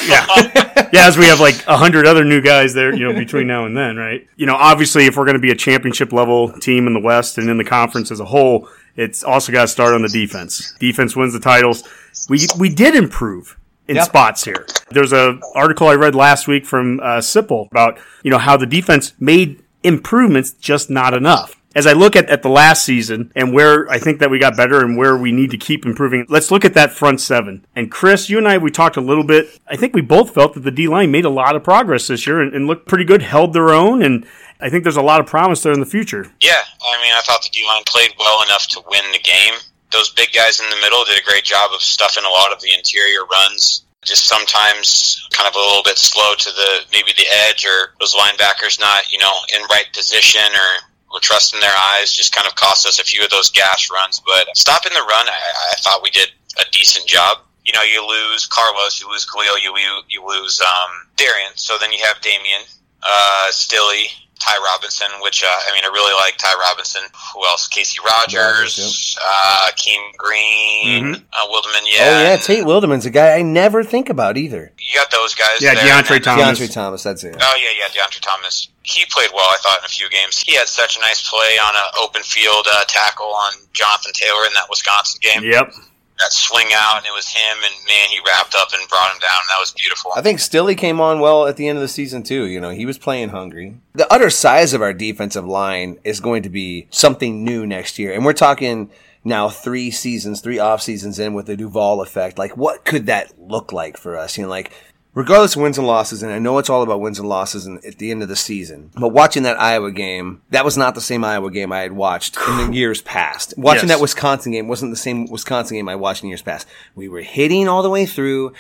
yeah. Yeah, as we have like a hundred other new guys there, you know, between now and then, right? You know, obviously, if we're going to be a championship level team in the West and in the conference as a whole, it's also got to start on the defense. Defense wins the titles. We, we did improve in yep. spots here. There's a article I read last week from uh, Sipple about, you know, how the defense made improvements, just not enough. As I look at, at the last season and where I think that we got better and where we need to keep improving, let's look at that front seven. And Chris, you and I, we talked a little bit. I think we both felt that the D-line made a lot of progress this year and, and looked pretty good, held their own, and I think there's a lot of promise there in the future. Yeah, I mean, I thought the D-line played well enough to win the game. Those big guys in the middle did a great job of stuffing a lot of the interior runs. Just sometimes kind of a little bit slow to the maybe the edge, or those linebackers not, you know, in right position or we're trusting their eyes, just kind of cost us a few of those gash runs. But stopping the run, I, I thought we did a decent job. You know, you lose Carlos, you lose Khalil, you, you, you lose um, Darian. So then you have Damian, uh, Stilly, Ty Robinson, which, uh, I mean, I really like Ty Robinson. Who else? Casey Rogers, uh, Keem Green, mm-hmm. uh, Wilderman, yeah. Oh, yeah, Tate Wilderman's a guy I never think about either. You got those guys Yeah, there. DeAndre Thomas. DeAndre Thomas, that's it. Oh, yeah, yeah, DeAndre Thomas. He played well, I thought, in a few games. He had such a nice play on an open field uh, tackle on Jonathan Taylor in that Wisconsin game. Yep. That swing out, and it was him, and man, he wrapped up and brought him down. That was beautiful. I think Stilly came on well at the end of the season, too. You know, he was playing hungry. The utter size of our defensive line is going to be something new next year. And we're talking now three seasons, three off seasons in with the Duvall effect. Like, what could that look like for us? You know, like, regardless of wins and losses, and I know it's all about wins and losses and at the end of the season, but watching that Iowa game, that was not the same Iowa game I had watched in the years past. Watching yes. that Wisconsin game wasn't the same Wisconsin game I watched in years past. We were hitting all the way through.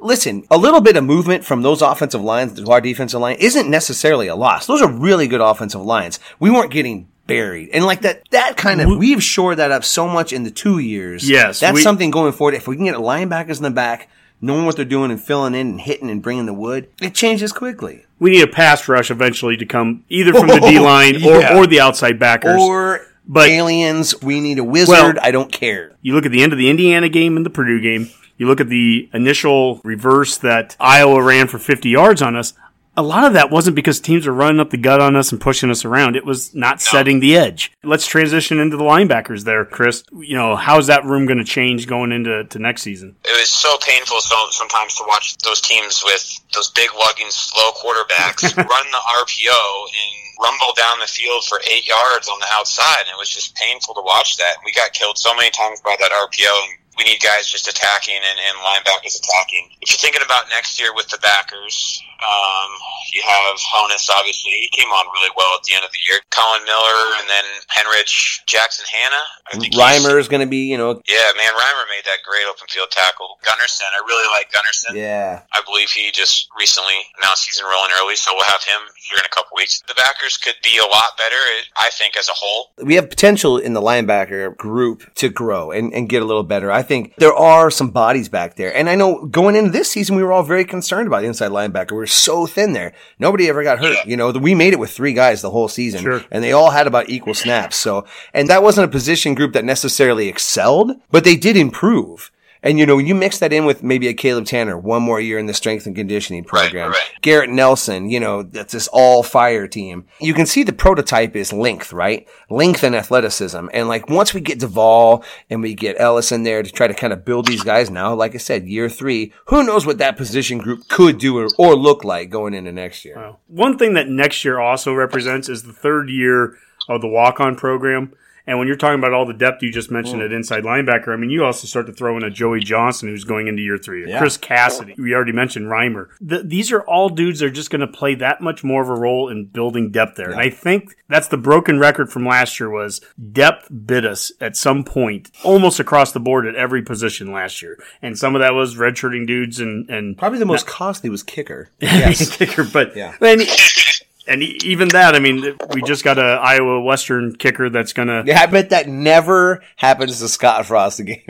Listen, a little bit of movement from those offensive lines to our defensive line isn't necessarily a loss. Those are really good offensive lines. We weren't getting buried. And like that, that kind of, we've shored that up so much in the two years. Yes. That's we, something going forward. If we can get linebackers in the back, knowing what they're doing and filling in and hitting and bringing the wood, it changes quickly. We need a pass rush eventually to come either from the D-line or, yeah. or the outside backers. Or but, aliens, we need a wizard, well, I don't care. You look at the end of the Indiana game and the Purdue game, you look at the initial reverse that Iowa ran for fifty yards on us, a lot of that wasn't because teams were running up the gut on us and pushing us around. It was not setting the edge. Let's transition into the linebackers there, Chris. You know, how's that room going to change going into to next season? It was so painful so, sometimes to watch those teams with those big, lugging, slow quarterbacks run the R P O and rumble down the field for eight yards on the outside. And it was just painful to watch that. We got killed so many times by that R P O. And we need guys just attacking and, and linebackers attacking. If you're thinking about next year with the backers, um, you have Honus, obviously. He came on really well at the end of the year. Colin Miller and then Henrich, Jackson Hanna. Reimer is going to be, you know. Yeah, man, Reimer made that great open field tackle. Gunnarsson, I really like Gunnarsson. Yeah. I believe he just recently announced he's enrolling early, so we'll have him here in a couple weeks. The backers could be a lot better, I think, as a whole. We have potential in the linebacker group to grow and, and get a little better. I I think there are some bodies back there. And I know going into this season, we were all very concerned about the inside linebacker. We were so thin there. Nobody ever got hurt. You know, we made it with three guys the whole season. Sure. And they all had about equal snaps. So, and that wasn't a position group that necessarily excelled, but they did improve. And, you know, you mix that in with maybe a Caleb Tanner, one more year in the strength and conditioning program. Right, right. Garrett Nelson, you know, that's this all-fire team. You can see the prototype is length, right? Length and athleticism. And, like, once we get Duvall and we get Ellis in there to try to kind of build these guys now, like I said, year three, who knows what that position group could do or, or look like going into next year. Wow. One thing that next year also represents is the third year of the walk-on program. And when you're talking about all the depth you just mentioned mm. at inside linebacker, I mean, you also start to throw in a Joey Johnson who's going into year three, yeah. Chris Cassidy. We already mentioned Reimer. The, these are all dudes that are just going to play that much more of a role in building depth there. Yeah. And I think that's the broken record from last year was depth bit us at some point almost across the board at every position last year. And some of that was redshirting dudes and... and probably the most not, costly was kicker. Yes. Kicker, but... Yeah. I mean, And even that, I mean, we just got an Iowa Western kicker that's going to... Yeah, I bet that never happens to Scott Frost again.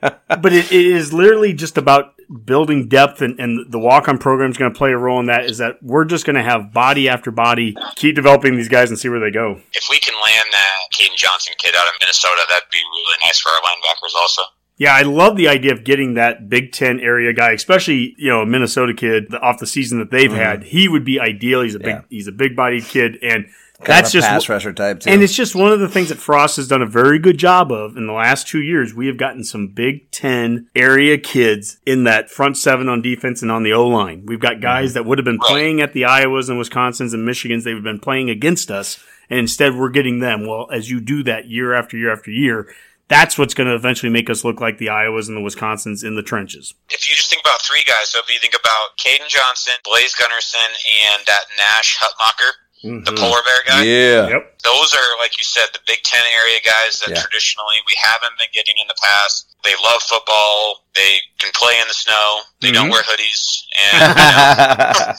But it, it is literally just about building depth, and, and the walk-on program is going to play a role in that, is that we're just going to have body after body, keep developing these guys and see where they go. If we can land that Caden Johnson kid out of Minnesota, that'd be really nice for our linebackers also. Yeah, I love the idea of getting that Big Ten area guy, especially, you know, a Minnesota kid off the season that they've mm-hmm. had. He would be ideal. He's a big, yeah. he's a big-bodied kid, and kind that's just pass rusher type too. And it's just one of the things that Frost has done a very good job of in the last two years. We have gotten some Big Ten area kids in that front seven on defense and on the O line. We've got guys mm-hmm. that would have been playing at the Iowas and Wisconsins and Michigans. They've been playing against us, and instead we're getting them. Well, as you do that year after year after year. That's what's going to eventually make us look like the Iowas and the Wisconsins in the trenches. If you just think about three guys, so if you think about Caden Johnson, Blaze Gunnerson, and that Nash Hutmacher, mm-hmm. the polar bear guy. Yeah. Yep. Those are, like you said, the Big Ten area guys that yeah. traditionally we haven't been getting in the past. They love football. They can play in the snow. They mm-hmm. don't wear hoodies. And, you know,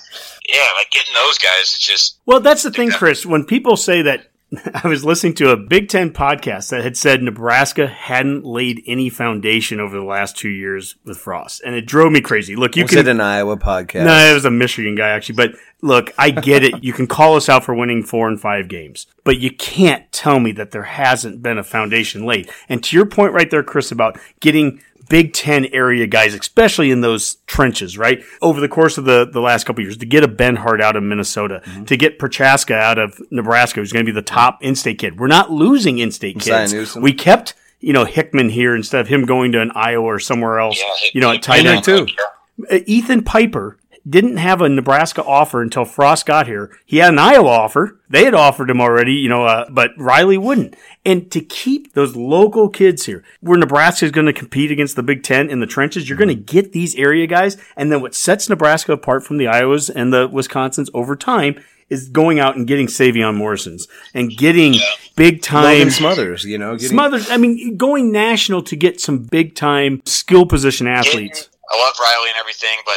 yeah, like getting those guys, it's just... Well, that's the thing, that. Chris. When people say that... I was listening to a Big Ten podcast that had said Nebraska hadn't laid any foundation over the last two years with Frost, and it drove me crazy. Look, you was can it an Iowa podcast? No, it was a Michigan guy actually. But look, I get it. You can call us out for winning four and five games, but you can't tell me that there hasn't been a foundation laid. And to your point right there, Chris, about getting Big Ten area guys, especially in those trenches, right? Over the course of the, the last couple of years, to get a Ben Hart out of Minnesota, mm-hmm. to get Prochaska out of Nebraska, who's going to be the top in-state kid. We're not losing in-state kids. We kept, you know, Hickman here instead of him going to an Iowa or somewhere else, yeah, you know, at tight end too. Yeah. Ethan Piper didn't have a Nebraska offer until Frost got here. He had an Iowa offer. They had offered him already, you know, uh, but Riley wouldn't. And to keep those local kids here, where Nebraska is going to compete against the Big Ten in the trenches, you're going to get these area guys. And then what sets Nebraska apart from the Iowas and the Wisconsins over time is going out and getting Savion Morrisons and getting big-time... Smothers, you know. Getting- Smothers. I mean, going national to get some big-time skill position athletes. I love Riley and everything, but...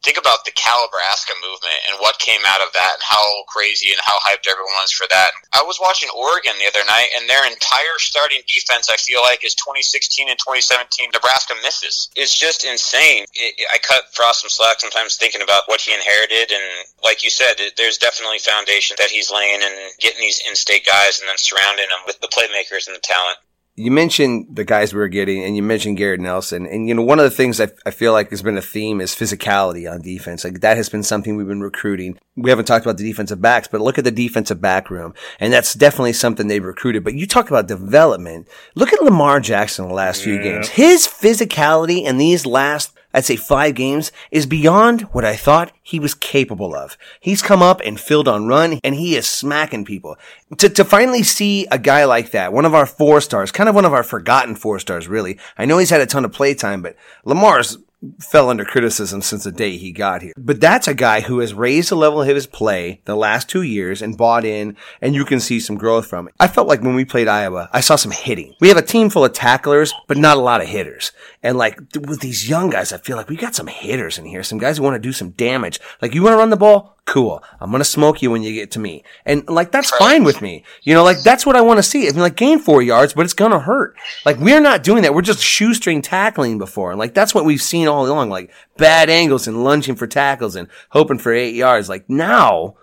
Think about the Calabrasca movement and what came out of that and how crazy and how hyped everyone was for that. I was watching Oregon the other night, and their entire starting defense, I feel like, is twenty sixteen and twenty seventeen Nebraska misses. It's just insane. It, I cut Frost some slack sometimes thinking about what he inherited, and like you said, it, there's definitely foundation that he's laying and getting these in-state guys and then surrounding them with the playmakers and the talent. You mentioned the guys we were getting, and you mentioned Garrett Nelson. And, you know, one of the things I, I feel like has been a theme is physicality on defense. Like, that has been something we've been recruiting. We haven't talked about the defensive backs, but look at the defensive back room. And that's definitely something they've recruited. But you talk about development. Look at Lamar Jackson the last yeah. few games. His physicality in these last, I'd say, five games is beyond what I thought he was capable of. He's come up and filled on run, and he is smacking people. To to finally see a guy like that, one of our four stars, kind of one of our forgotten four stars, really. I know he's had a ton of play time, but Lamar's fell under criticism since the day he got here. But that's a guy who has raised the level of his play the last two years and bought in, and you can see some growth from it. I felt like when we played Iowa, I saw some hitting. We have a team full of tacklers, but not a lot of hitters. And like with these young guys, I feel like we got some hitters in here, some guys who want to do some damage. Like, you want to run the ball? Cool. I'm going to smoke you when you get to me. And like, that's fine with me. You know, like, that's what I want to see. I mean, like, gain four yards, but it's going to hurt. Like, we're not doing that. We're just shoestring tackling before. And like, that's what we've seen all along. Like, bad angles and lunging for tackles and hoping for eight yards. Like, now,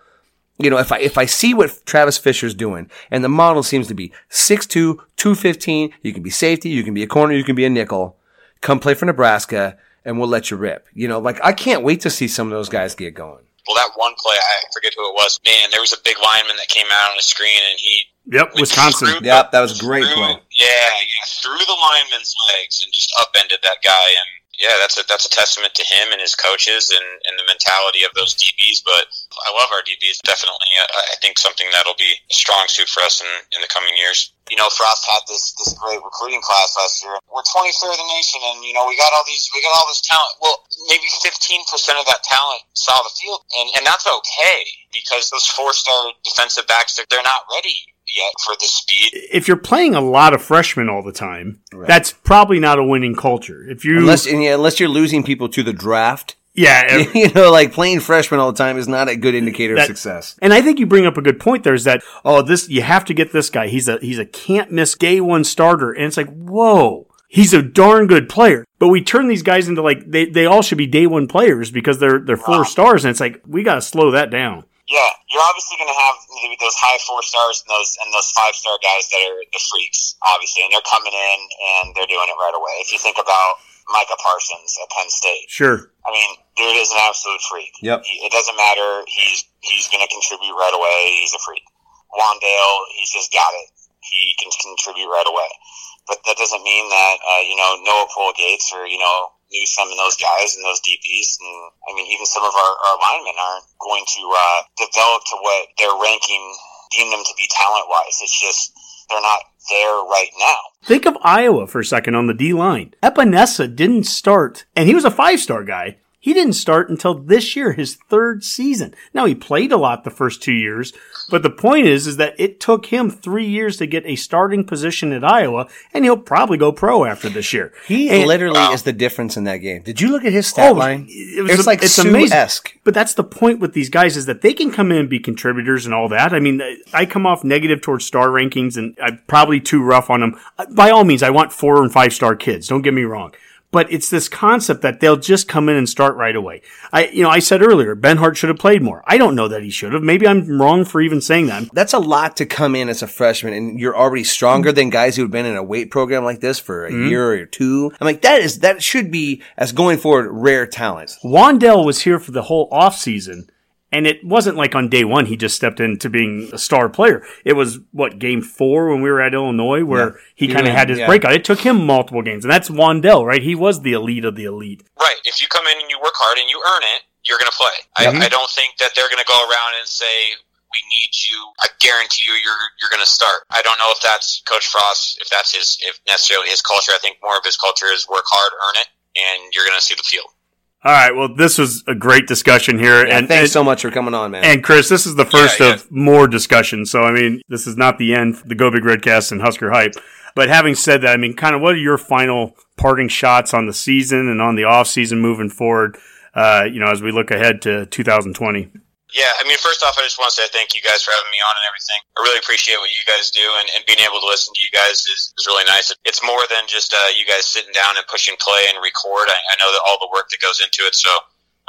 you know, if I, if I see what Travis Fisher's doing, and the model seems to be six two, two fifteen, you can be safety, you can be a corner, you can be a nickel. come play for Nebraska, and we'll let you rip. You know, like, I can't wait to see some of those guys get going. Well, that one play, I forget who it was. Man, there was a big lineman that came out on the screen, and he... Yep, Wisconsin. Threw, yep, that was a great threw, play. Yeah, yeah, through the lineman's legs and just upended that guy. And, yeah, that's a, that's a testament to him and his coaches and, and the mentality of those D Bs. But I love our D Bs, definitely. I, I think something that'll be a strong suit for us in, in the coming years. You know, Frost had this, this great recruiting class last year. We're twenty-third in the nation, and, you know, we got all these, we got all this talent. Well, maybe fifteen percent of that talent saw the field, and, and that's okay, because those four-star defensive backs, they're, they're not ready yet for the speed. If you're playing a lot of freshmen all the time, right, that's probably not a winning culture. If you unless, unless you're losing people to the draft. Yeah. You know, like, playing freshmen all the time is not a good indicator that, of success. And I think you bring up a good point there, is that, oh, this, you have to get this guy. He's a, he's a can't miss day one starter. And it's like, whoa, he's a darn good player. But we turn these guys into, like, they, they all should be day one players because they're, they're four wow. stars. And it's like, we got to slow that down. Yeah, you're obviously going to have those high four stars and those and those five star guys that are the freaks, obviously, and they're coming in and they're doing it right away. If you think about Micah Parsons at Penn State, sure, I mean, dude is an absolute freak. Yep, he, it doesn't matter. He's he's going to contribute right away. He's a freak. Wandale, he's just got it. He can contribute right away. But that doesn't mean that uh, you know Noah Poole-Gates or you know. Newsome and those guys and those D Bs, and I mean, even some of our, our linemen aren't going to uh, develop to what their ranking deemed them to be talent-wise. It's just they're not there right now. Think of Iowa for a second on the D-line. Epinesa didn't start, and he was a five-star guy. He didn't start until this year, his third season. Now, he played a lot the first two years, but the point is, is that it took him three years to get a starting position at Iowa, and he'll probably go pro after this year. He and, literally uh, is the difference in that game. Did you look at his stat oh, line? It was, it's like it's Sue-esque. Amazing. But that's the point with these guys, is that they can come in and be contributors and all that. I mean, I come off negative towards star rankings, and I'm probably too rough on them. By all means, I want four and five-star kids. Don't get me wrong. But it's this concept that they'll just come in and start right away. I, you know, I said earlier, Ben Hart should have played more. I don't know that he should have. Maybe I'm wrong for even saying that. That's a lot to come in as a freshman, and you're already stronger than guys who have been in a weight program like this for a mm-hmm. year or two. I'm like, that is, that should be, as going forward, rare talent. Wandale was here for the whole offseason. And it wasn't like on day one he just stepped into being a star player. It was, what, game four when we were at Illinois where yeah. he kind of had his yeah. breakout. It took him multiple games, and that's Wandale, right? He was the elite of the elite. Right. If you come in and you work hard and you earn it, you're going to play. Mm-hmm. I, I don't think that they're going to go around and say, we need you. I guarantee you you're you're going to start. I don't know if that's Coach Frost, if that's his, if necessarily his culture. I think more of his culture is work hard, earn it, and you're going to see the field. All right, well, this was a great discussion here. Yeah, and thanks and, so much for coming on, man. And, Chris, this is the first yeah, yeah. of more discussion. So, I mean, this is not the end, the Go Big Redcast and Husker Hype. But having said that, I mean, kind of what are your final parting shots on the season and on the offseason moving forward, uh, you know, as we look ahead to two thousand twenty? Yeah, I mean, first off, I just want to say thank you guys for having me on and everything. I really appreciate what you guys do, and, and being able to listen to you guys is, is really nice. It's more than just uh, you guys sitting down and pushing play and record. I, I know that all the work that goes into it, so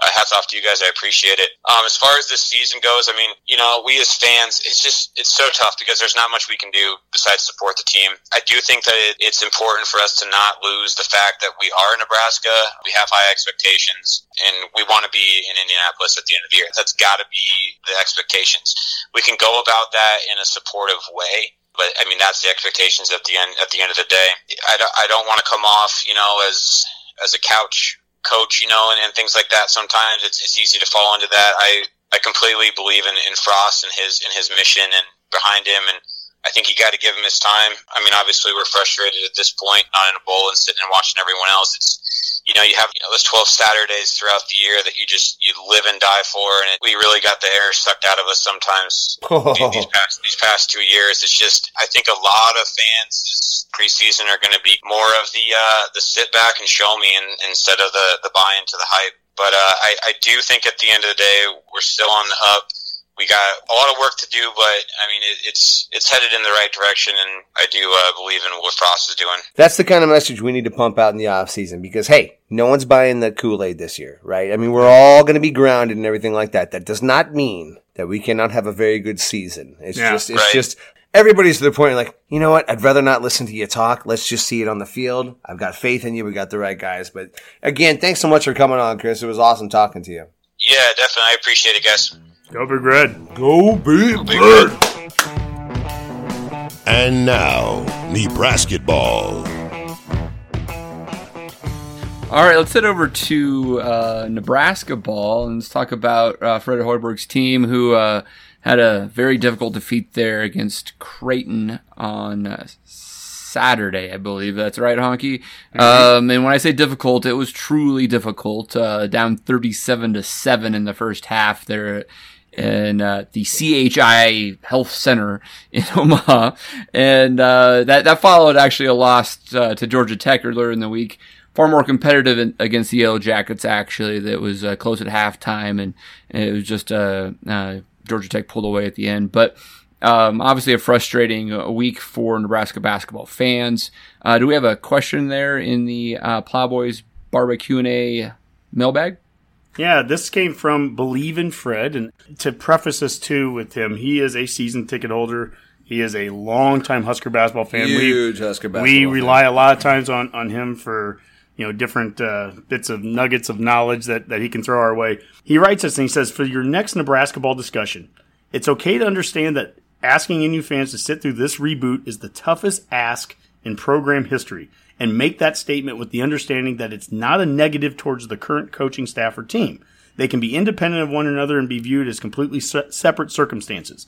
uh, hats off to you guys. I appreciate it. Um, as far as this season goes, I mean, you know, we as fans, it's just it's so tough because there's not much we can do besides support the team. I do think that it, it's important for us to not lose the fact that we are Nebraska, we have high expectations, and we want to be in Indianapolis at the end of the year. That's got to be the expectations. We can go about that in a supportive way, but I mean that's the expectations at the end. At the end of the day, I don't, I don't want to come off, you know, as as a couch coach, you know, and, and things like that. Sometimes it's it's easy to fall into that. I, I completely believe in, in Frost and his and his mission and behind him, and I think you got to give him his time. I mean, obviously we're frustrated at this point, not in a bowl and sitting and watching everyone else. It's, you know, you have, you know, those twelve Saturdays throughout the year that you just, you live and die for. And it, we really got the air sucked out of us sometimes oh. these, past, these past two years. It's just, I think a lot of fans this preseason are going to be more of the, uh, the sit back and show me and, instead of the, the buy into the hype. But, uh, I, I do think at the end of the day, we're still on the up. We got a lot of work to do, but, I mean, it, it's it's headed in the right direction, and I do uh, believe in what Frost is doing. That's the kind of message we need to pump out in the offseason because, hey, no one's buying the Kool-Aid this year, right? I mean, we're all going to be grounded and everything like that. That does not mean that we cannot have a very good season. It's yeah, just, it's right. just everybody's to the point like, you know what? I'd rather not listen to you talk. Let's just see it on the field. I've got faith in you. We got the right guys. But again, thanks so much for coming on, Chris. It was awesome talking to you. Yeah, definitely. I appreciate it, guys. Go Big Red. Go Big Red. And now, Nebraska ball. All right, let's head over to uh, Nebraska ball and let's talk about uh, Fred Hoiberg's team, who uh, had a very difficult defeat there against Creighton on uh, Saturday, I believe. That's right, Honky? Mm-hmm. Um, and when I say difficult, it was truly difficult, uh, down thirty-seven to seven in the first half there in uh, the C H I Health Center in Omaha. And uh, that, that followed actually a loss uh, to Georgia Tech earlier in the week. Far more competitive in, against the Yellow Jackets, actually. That was uh, close at halftime, and, and it was just uh, uh, Georgia Tech pulled away at the end. But um, obviously a frustrating week for Nebraska basketball fans. Uh, do we have a question there in the uh, Plowboys Barbecue and a mailbag? Yeah, this came from Believe in Fred. And to preface this, too, with him, he is a season ticket holder. He is a longtime Husker basketball fan. Huge we, Husker basketball We fan. rely a lot of times on, on him for – you know, different uh, bits of nuggets of knowledge that, that he can throw our way. He writes us and he says, for your next Nebraska ball discussion, it's okay to understand that asking N U fans to sit through this reboot is the toughest ask in program history, and make that statement with the understanding that it's not a negative towards the current coaching staff or team. They can be independent of one another and be viewed as completely se- separate circumstances.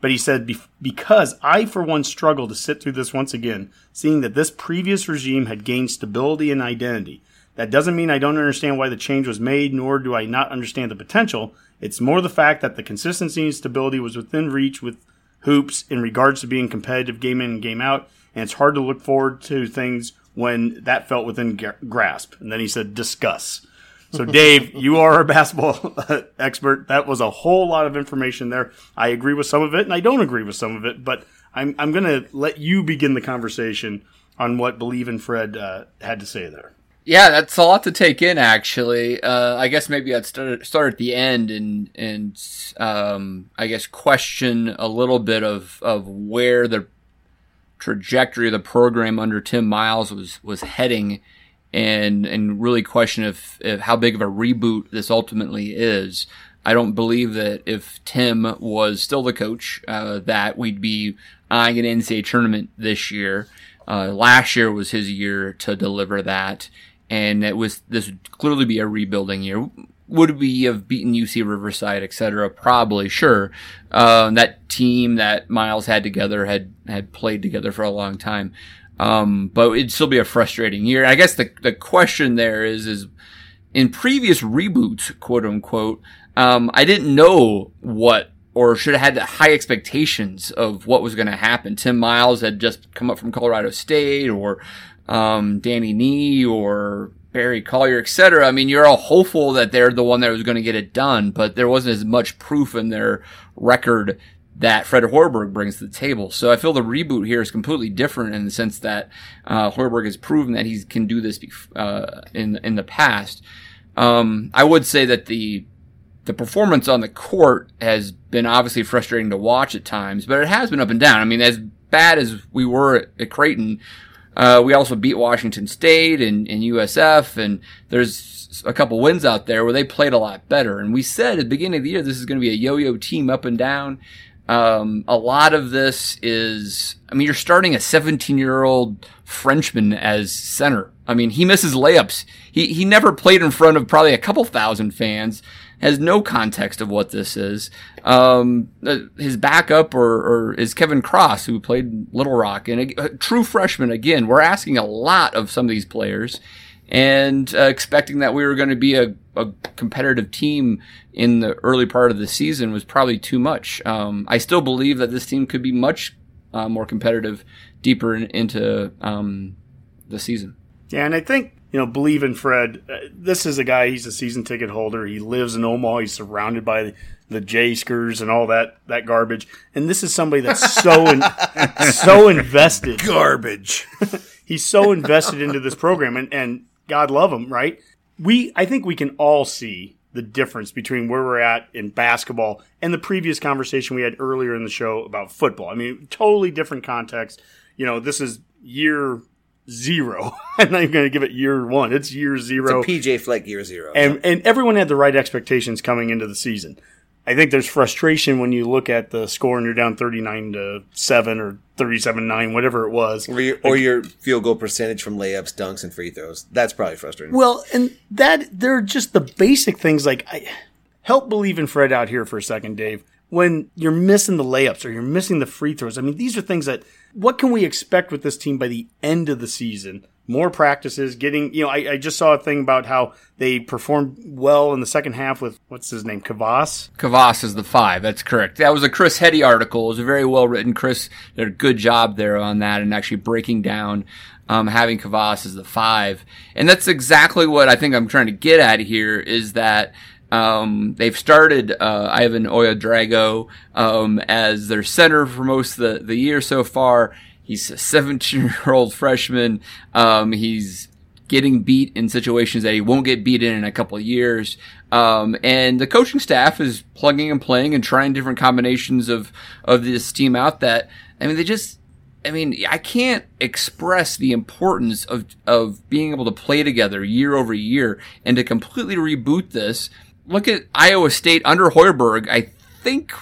But he said, because I, for one, struggle to sit through this once again, seeing that this previous regime had gained stability and identity. That doesn't mean I don't understand why the change was made, nor do I not understand the potential. It's more the fact that the consistency and stability was within reach with hoops in regards to being competitive game in and game out, and it's hard to look forward to things when that felt within grasp. And then he said, discuss. So, Dave, you are a basketball expert. That was a whole lot of information there. I agree with some of it, and I don't agree with some of it, but I'm I'm going to let you begin the conversation on what Believe in Fred uh, had to say there. Yeah, that's a lot to take in, actually. Uh, I guess maybe I'd start, start at the end and, and um, I guess, question a little bit of, of where the trajectory of the program under Tim Miles was, was heading. And and really question if, if how big of a reboot this ultimately is. I don't believe that if Tim was still the coach, uh, that we'd be eyeing an N C A A tournament this year. Uh, last year was his year to deliver that, and it was this would clearly be a rebuilding year. Would we have beaten U C Riverside, et cetera? Probably, sure. Um, that team that Miles had together had had played together for a long time. Um, but it'd still be a frustrating year. I guess the, the question there is, is in previous reboots, quote unquote, um, I didn't know what, or should have had the high expectations of what was going to happen. Tim Miles had just come up from Colorado State, or, um, Danny Nee, or Barry Collier, et cetera. I mean, you're all hopeful that they're the one that was going to get it done, but there wasn't as much proof in their record that Fred Hoiberg brings to the table. So I feel the reboot here is completely different in the sense that uh, Hoiberg has proven that he can do this uh, in in the past. Um, I would say that the the performance on the court has been obviously frustrating to watch at times, but it has been up and down. I mean, as bad as we were at, at Creighton, uh, we also beat Washington State and, and U S F, and there's a couple wins out there where they played a lot better. And we said at the beginning of the year, this is going to be a yo-yo team up and down. Um, a lot of this is, I mean, you're starting a seventeen-year-old Frenchman as center. I mean, he misses layups. He he never played in front of probably a couple thousand fans, has no context of what this is. Um, his backup or, or is Kevin Cross, who played Little Rock, and a, a true freshman. Again, we're asking a lot of some of these players and uh, expecting that we were going to be a, a competitive team in the early part of the season was probably too much. Um, I still believe that this team could be much uh, more competitive deeper in, into um, the season. Yeah, and I think, you know, Believe in Fred, uh, this is a guy, he's a season ticket holder. He lives in Omaha. He's surrounded by the, the J-Skers and all that that garbage. And this is somebody that's so in, so invested. Garbage. He's so invested into this program, and, and God love him, right? We, I think we can all see the difference between where we're at in basketball and the previous conversation we had earlier in the show about football. I mean, totally different context. You know, this is year zero. I'm not even going to give it year one. It's year zero. It's a P J Fleck year zero. And and everyone had the right expectations coming into the season. I think there's frustration when you look at the score and you're down thirty-nine to seven or thirty-seven nine, whatever it was. Or, your, or like, your field goal percentage from layups, dunks, and free throws. That's probably frustrating. Well, and that they're just the basic things. Like, I help believe in Fred out here for a second, Dave. When you're missing the layups or you're missing the free throws, I mean, these are things that – what can we expect with this team by the end of the season? More practices, getting, you know, I, I just saw a thing about how they performed well in the second half with, what's his name, Kavas? Kavas is the five, that's correct. That was a Chris Hetty article. It was a very well-written. Chris did a good job there on that and actually breaking down um having Kavas as the five. And that's exactly what I think I'm trying to get at here is that Um, they've started, uh, Ivan Oyadrago, um, as their center for most of the, the year so far. He's a seventeen year old freshman. Um, he's getting beat in situations that he won't get beat in in a couple of years. Um, and the coaching staff is plugging and playing and trying different combinations of, of this team out that, I mean, they just, I mean, I can't express the importance of, of being able to play together year over year and to completely reboot this. Look at Iowa State under Hoiberg. I think,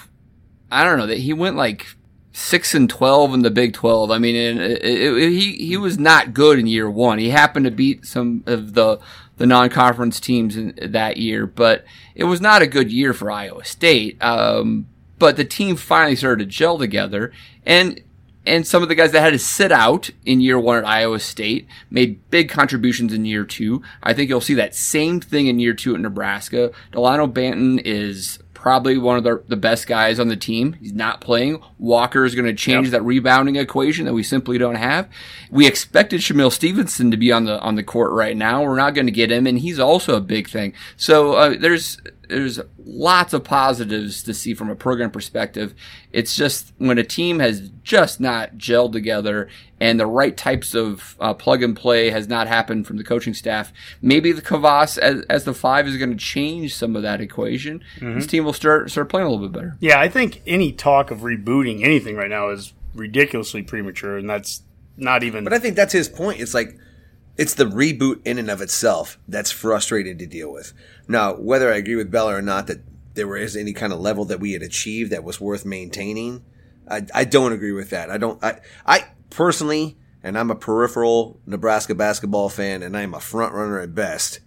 I don't know, that he went like six and twelve in the Big twelve. I mean, it, it, it, he he was not good in year one. He happened to beat some of the, the non-conference teams in that year, but it was not a good year for Iowa State. Um, but the team finally started to gel together, and and some of the guys that had to sit out in year one at Iowa State made big contributions in year two. I think you'll see that same thing in year two at Nebraska. Delano Banton is probably one of the, the best guys on the team. He's not playing. Walker is going to change yep. that rebounding equation that we simply don't have. We expected Shamil Stevenson to be on the on the court right now. We're not going to get him, and he's also a big thing. So uh, there's... There's lots of positives to see from a program perspective. It's just when a team has just not gelled together and the right types of uh, plug and play has not happened from the coaching staff, maybe the Kavas as, as the five is going to change some of that equation. Mm-hmm. This team will start start playing a little bit better. Yeah, I think any talk of rebooting anything right now is ridiculously premature, and that's not even – But I think that's his point. It's like – It's the reboot in and of itself that's frustrating to deal with. Now, whether I agree with Bella or not that there was any kind of level that we had achieved that was worth maintaining, I, I don't agree with that. I don't. I, I personally, and I'm a peripheral Nebraska basketball fan, and I'm a front runner at best,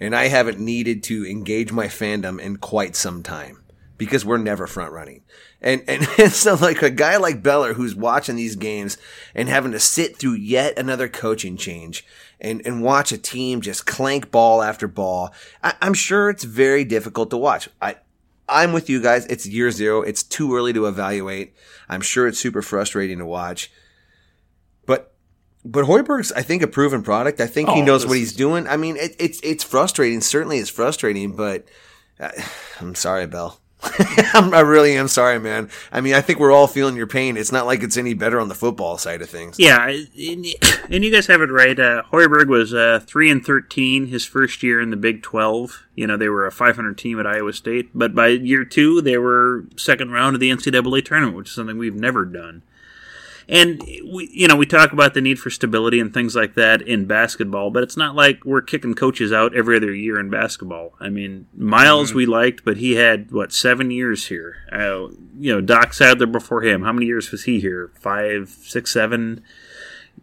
and I haven't needed to engage my fandom in quite some time because we're never front running. And, and and so like a guy like Beller who's watching these games and having to sit through yet another coaching change and, and watch a team just clank ball after ball, I, I'm sure it's very difficult to watch. I, I'm with you guys. It's year zero. It's too early to evaluate. I'm sure it's super frustrating to watch. But but Hoiberg's, I think, a proven product. I think oh, he knows what he's doing. I mean, it, it's, it's frustrating. Certainly it's frustrating, but uh, I'm sorry, Bell. I really am sorry, man. I mean, I think we're all feeling your pain. It's not like it's any better on the football side of things. Yeah, and you guys have it right. Uh, Hoiberg was uh, three and thirteen his first year in the Big twelve. You know, they were a five hundred team at Iowa State. But by year two, they were second round of the N C double A tournament, which is something we've never done. And, we, you know, we talk about the need for stability and things like that in basketball, but it's not like we're kicking coaches out every other year in basketball. I mean, Miles mm-hmm. we liked, but he had, what, seven years here. Uh, you know, Doc Sadler before him, how many years was he here? Five, six, seven?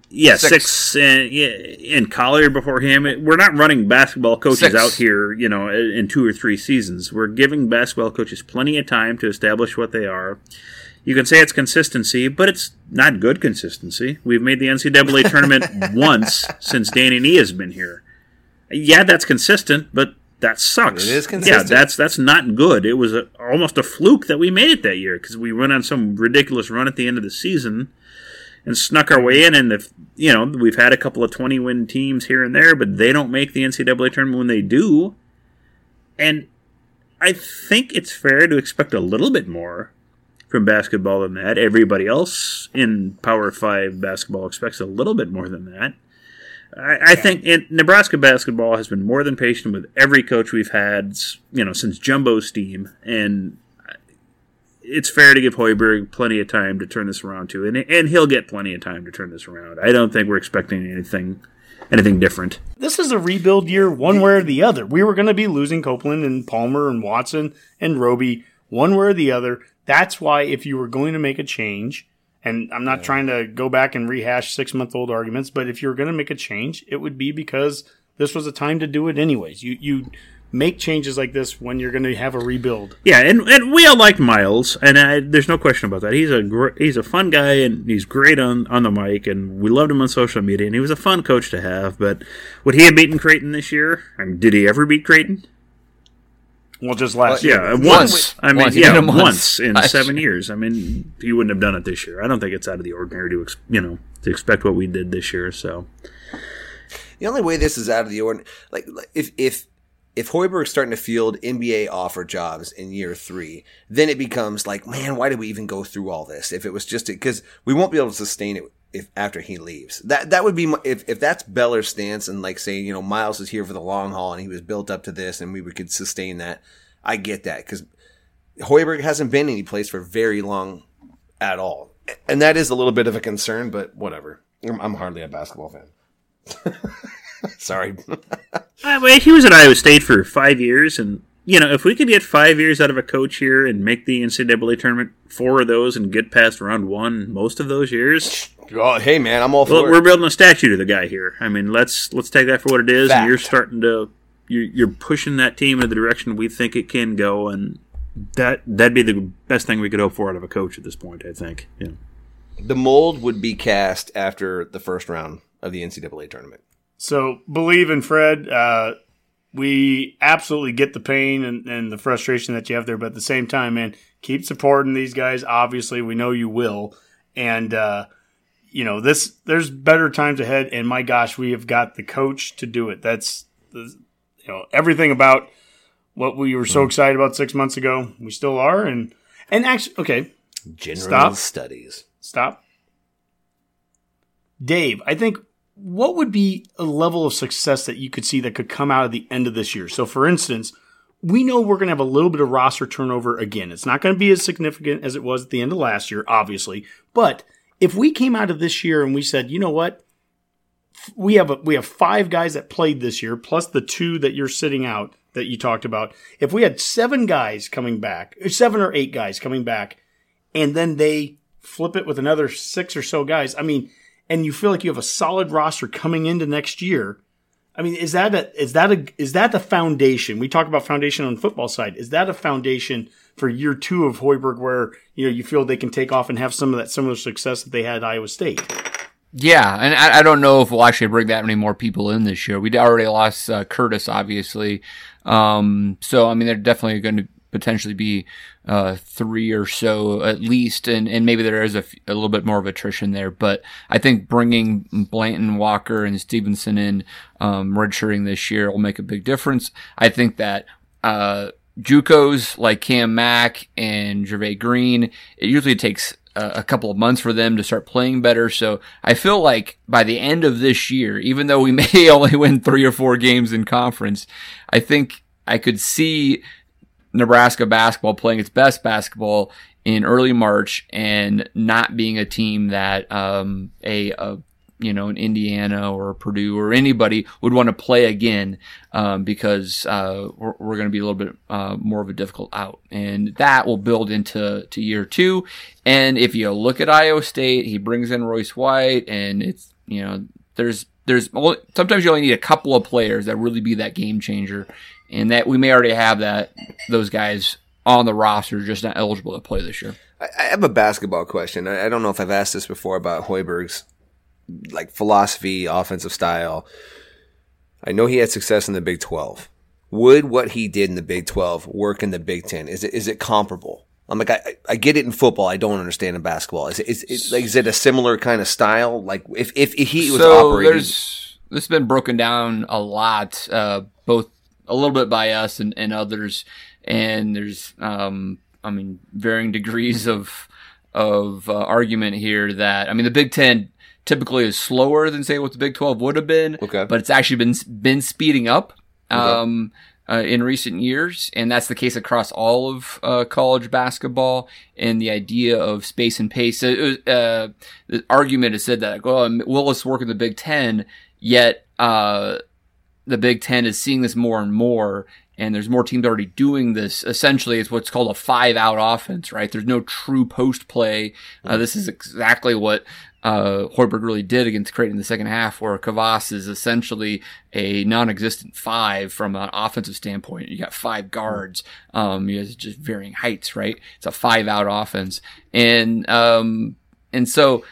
Yeah, six. six and, yeah, and Collier before him. We're not running basketball coaches six. out here, you know, in two or three seasons. We're giving basketball coaches plenty of time to establish what they are. You can say it's consistency, but it's not good consistency. We've made the N C double A tournament once since Danny Nee has been here. Yeah, that's consistent, but that sucks. It is consistent. Yeah, that's that's not good. It was a, almost a fluke that we made it that year because we went on some ridiculous run at the end of the season and snuck our way in. And the, you know, we've had a couple of twenty-win teams here and there, but they don't make the N C double A tournament when they do. And I think it's fair to expect a little bit more from basketball than that. Everybody else in Power five basketball expects a little bit more than that. I, I yeah. think it, Nebraska basketball has been more than patient with every coach we've had, you know, since Jumbo's team, and it's fair to give Hoiberg plenty of time to turn this around too, and and he'll get plenty of time to turn this around. I don't think we're expecting anything anything different. This is a rebuild year, one way or the other. We were going to be losing Copeland and Palmer and Watson and Roby, one way or the other. That's why if you were going to make a change, and I'm not yeah. trying to go back and rehash six-month-old arguments, but if you were going to make a change, it would be because this was a time to do it anyways. You you make changes like this when you're going to have a rebuild. Yeah, and, and we all like Miles, and I, there's no question about that. He's a gr- he's a fun guy, and he's great on, on the mic, and we loved him on social media, and he was a fun coach to have. But would he have beaten Creighton this year? I mean, did he ever beat Creighton? Well, just last well, year. Yeah, once. once. I mean, once. yeah, once, once in seven years. I mean, he wouldn't have done it this year. I don't think it's out of the ordinary to ex- you know to expect what we did this year. So the only way this is out of the ordinary, like if if if Hoiberg's starting to field N B A offer jobs in year three, then it becomes like, man, why did we even go through all this? If it was just because we won't be able to sustain it if after he leaves. That that would be my, if if that's Beller's stance and like saying, you know, Miles is here for the long haul and he was built up to this and we could sustain that. I get that because Hoiberg hasn't been any place for very long at all, and that is a little bit of a concern. But whatever, I'm, I'm hardly a basketball fan. Sorry. I mean, he was at Iowa State for five years, and you know, if we could get five years out of a coach here and make the N C double A tournament, four of those, and get past round one most of those years. Oh, hey man, I'm all for well, it. We're building a statue to the guy here. I mean, let's let's take that for what it is. Fact. And you're starting to you're, you're pushing that team in the direction we think it can go, and that that'd be the best thing we could hope for out of a coach at this point. I think. Yeah. The mold would be cast after the first round of the N C double A tournament. So believe in Fred. Uh, we absolutely get the pain and, and the frustration that you have there, but at the same time, man, keep supporting these guys. Obviously, we know you will, and. Uh, You know, this. There's better times ahead, and my gosh, we have got the coach to do it. That's, you know, everything about what we were so excited about six months ago. We still are, and and actually, okay. General Stop. Studies. Stop. Dave, I think what would be a level of success that you could see that could come out of the end of this year? So, for instance, we know we're going to have a little bit of roster turnover again. It's not going to be as significant as it was at the end of last year, obviously, but. If we came out of this year and we said, you know what, we have a, we have five guys that played this year, plus the two that you're sitting out that you talked about. If we had seven guys coming back, seven or eight guys coming back, and then they flip it with another six or so guys, I mean, and you feel like you have a solid roster coming into next year. I mean, is that a, is that a, is that the foundation? We talk about foundation on the football side. Is that a foundation for year two of Hoiberg where, you know, you feel they can take off and have some of that similar success that they had at Iowa State? Yeah, and I, I don't know if we'll actually bring that many more people in this year. We'd already lost uh, Curtis, obviously. Um, so, I mean, they're definitely going to potentially be uh, three or so at least, and, and maybe there is a, f- a little bit more of attrition there. But I think bringing Blanton, Walker, and Stevenson in um, redshirting this year will make a big difference. I think that uh, JUCOs like Cam Mack and Gervais Green, it usually takes a, a couple of months for them to start playing better. So I feel like by the end of this year, even though we may only win three or four games in conference, I think I could see Nebraska basketball playing its best basketball in early March and not being a team that um a, a you know an Indiana or Purdue or anybody would want to play again um because uh we're, we're going to be a little bit uh more of a difficult out, and that will build into to year two. And if you look at Iowa State, he brings in Royce White, and it's you know there's there's sometimes you only need a couple of players that really be that game changer. And that we may already have that those guys on the roster, just not eligible to play this year. I have a basketball question. I don't know if I've asked this before about Hoiberg's like philosophy, offensive style. I know he had success in the Big twelve. Would what he did in the Big twelve work in the Big ten? Is it is it comparable? I'm like I, I get it in football. I don't understand in basketball. Is it, is it like is it a similar kind of style? Like if if he was so operating, there's this has been broken down a lot, uh, both. A little bit by us and, and others, and there's, um, I mean, varying degrees of of uh, argument here that, I mean, the Big Ten typically is slower than, say, what the Big twelve would have been, okay. but it's actually been been speeding up um, okay. uh, in recent years, and that's the case across all of uh, college basketball, and the idea of space and pace. Uh, uh, the argument is said that, well, will this work in the Big Ten, yet uh, the Big Ten is seeing this more and more, and there's more teams already doing this. Essentially, it's what's called a five-out offense, right? There's no true post play. Uh, this is exactly what uh, Hoiberg really did against Creighton in the second half, where Kvass is essentially a non-existent five from an offensive standpoint. You got five guards. Um, you know, it's just varying heights, right? It's a five-out offense. And um, and so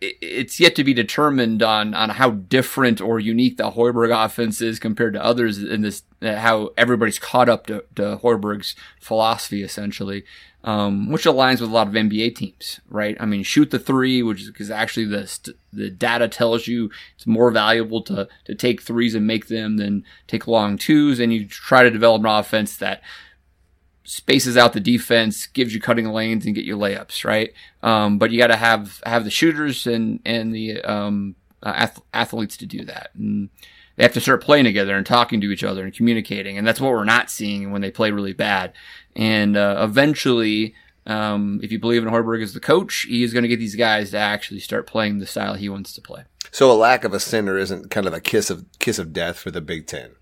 it's yet to be determined on, on how different or unique the Hoiberg offense is compared to others in this, how everybody's caught up to, to Hoiberg's philosophy, essentially, um, which aligns with a lot of N B A teams, right? I mean, shoot the three, which is because actually the, the data tells you it's more valuable to, to take threes and make them than take long twos. And you try to develop an offense that spaces out the defense, gives you cutting lanes, and get you layups, right? Um, but you got to have have the shooters and and the um, uh, athletes to do that. And they have to start playing together and talking to each other and communicating, and that's what we're not seeing when they play really bad. And uh, eventually, um, if you believe in Hoiberg as the coach, he is going to get these guys to actually start playing the style he wants to play. So a lack of a center isn't kind of a kiss of kiss of death for the Big Ten.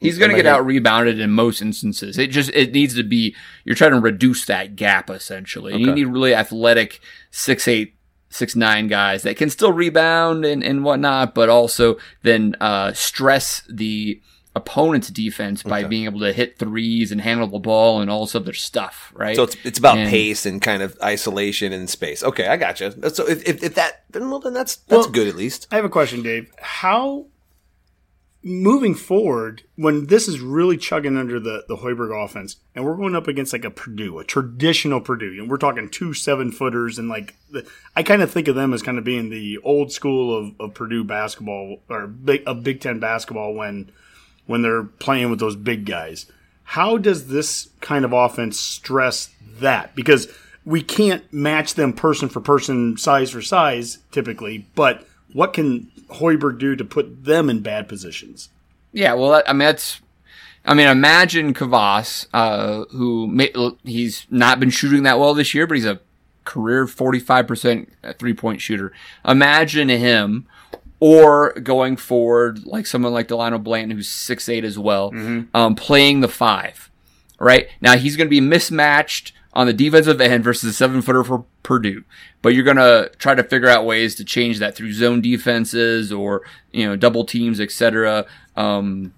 He's going to get out rebounded in most instances. It just, it needs to be, you're trying to reduce that gap essentially. Okay. You need really athletic six eight, six nine guys that can still rebound and, and whatnot, but also then uh, stress the opponent's defense by okay. being able to hit threes and handle the ball and all this other stuff, right? So it's it's about and, pace and kind of isolation and space. Okay, I gotcha. So if, if, if that, then, well, then that's, that's well, good at least. I have a question, Dave. How... Moving forward, when this is really chugging under the, the Hoiberg offense, and we're going up against like a Purdue, a traditional Purdue, and we're talking two seven-footers, and like the, I kind of think of them as kind of being the old school of, of Purdue basketball or big, of Big Ten basketball when when they're playing with those big guys. How does this kind of offense stress that? Because we can't match them person for person, size for size typically, but what can Hoiberg do to put them in bad positions? Yeah, well, I mean, that's, I mean, imagine Kvass, uh, who may, he's not been shooting that well this year, but he's a career forty-five percent three-point shooter. Imagine him, or going forward, like someone like Delano Blanton, who's six eight as well, mm-hmm. um, playing the five, right? Now, he's going to be mismatched on the defensive end versus a seven-footer for Purdue. But you're going to try to figure out ways to change that through zone defenses or, you know, double teams, et cetera, um,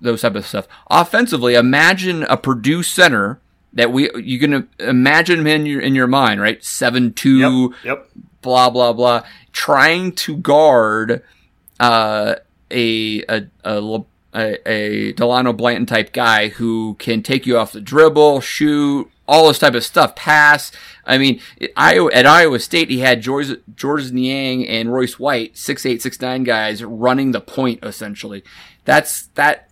those type of stuff. Offensively, imagine a Purdue center that we – you're going to imagine him in your, in your mind, right? seven two, yep, yep. blah, blah, blah, trying to guard uh, a a, a a a Delano Blanton type guy who can take you off the dribble, shoot, all this type of stuff, pass. I mean, at Iowa, at Iowa State, he had George, George Niang and Royce White, six eight, six nine guys running the point, essentially. That's that.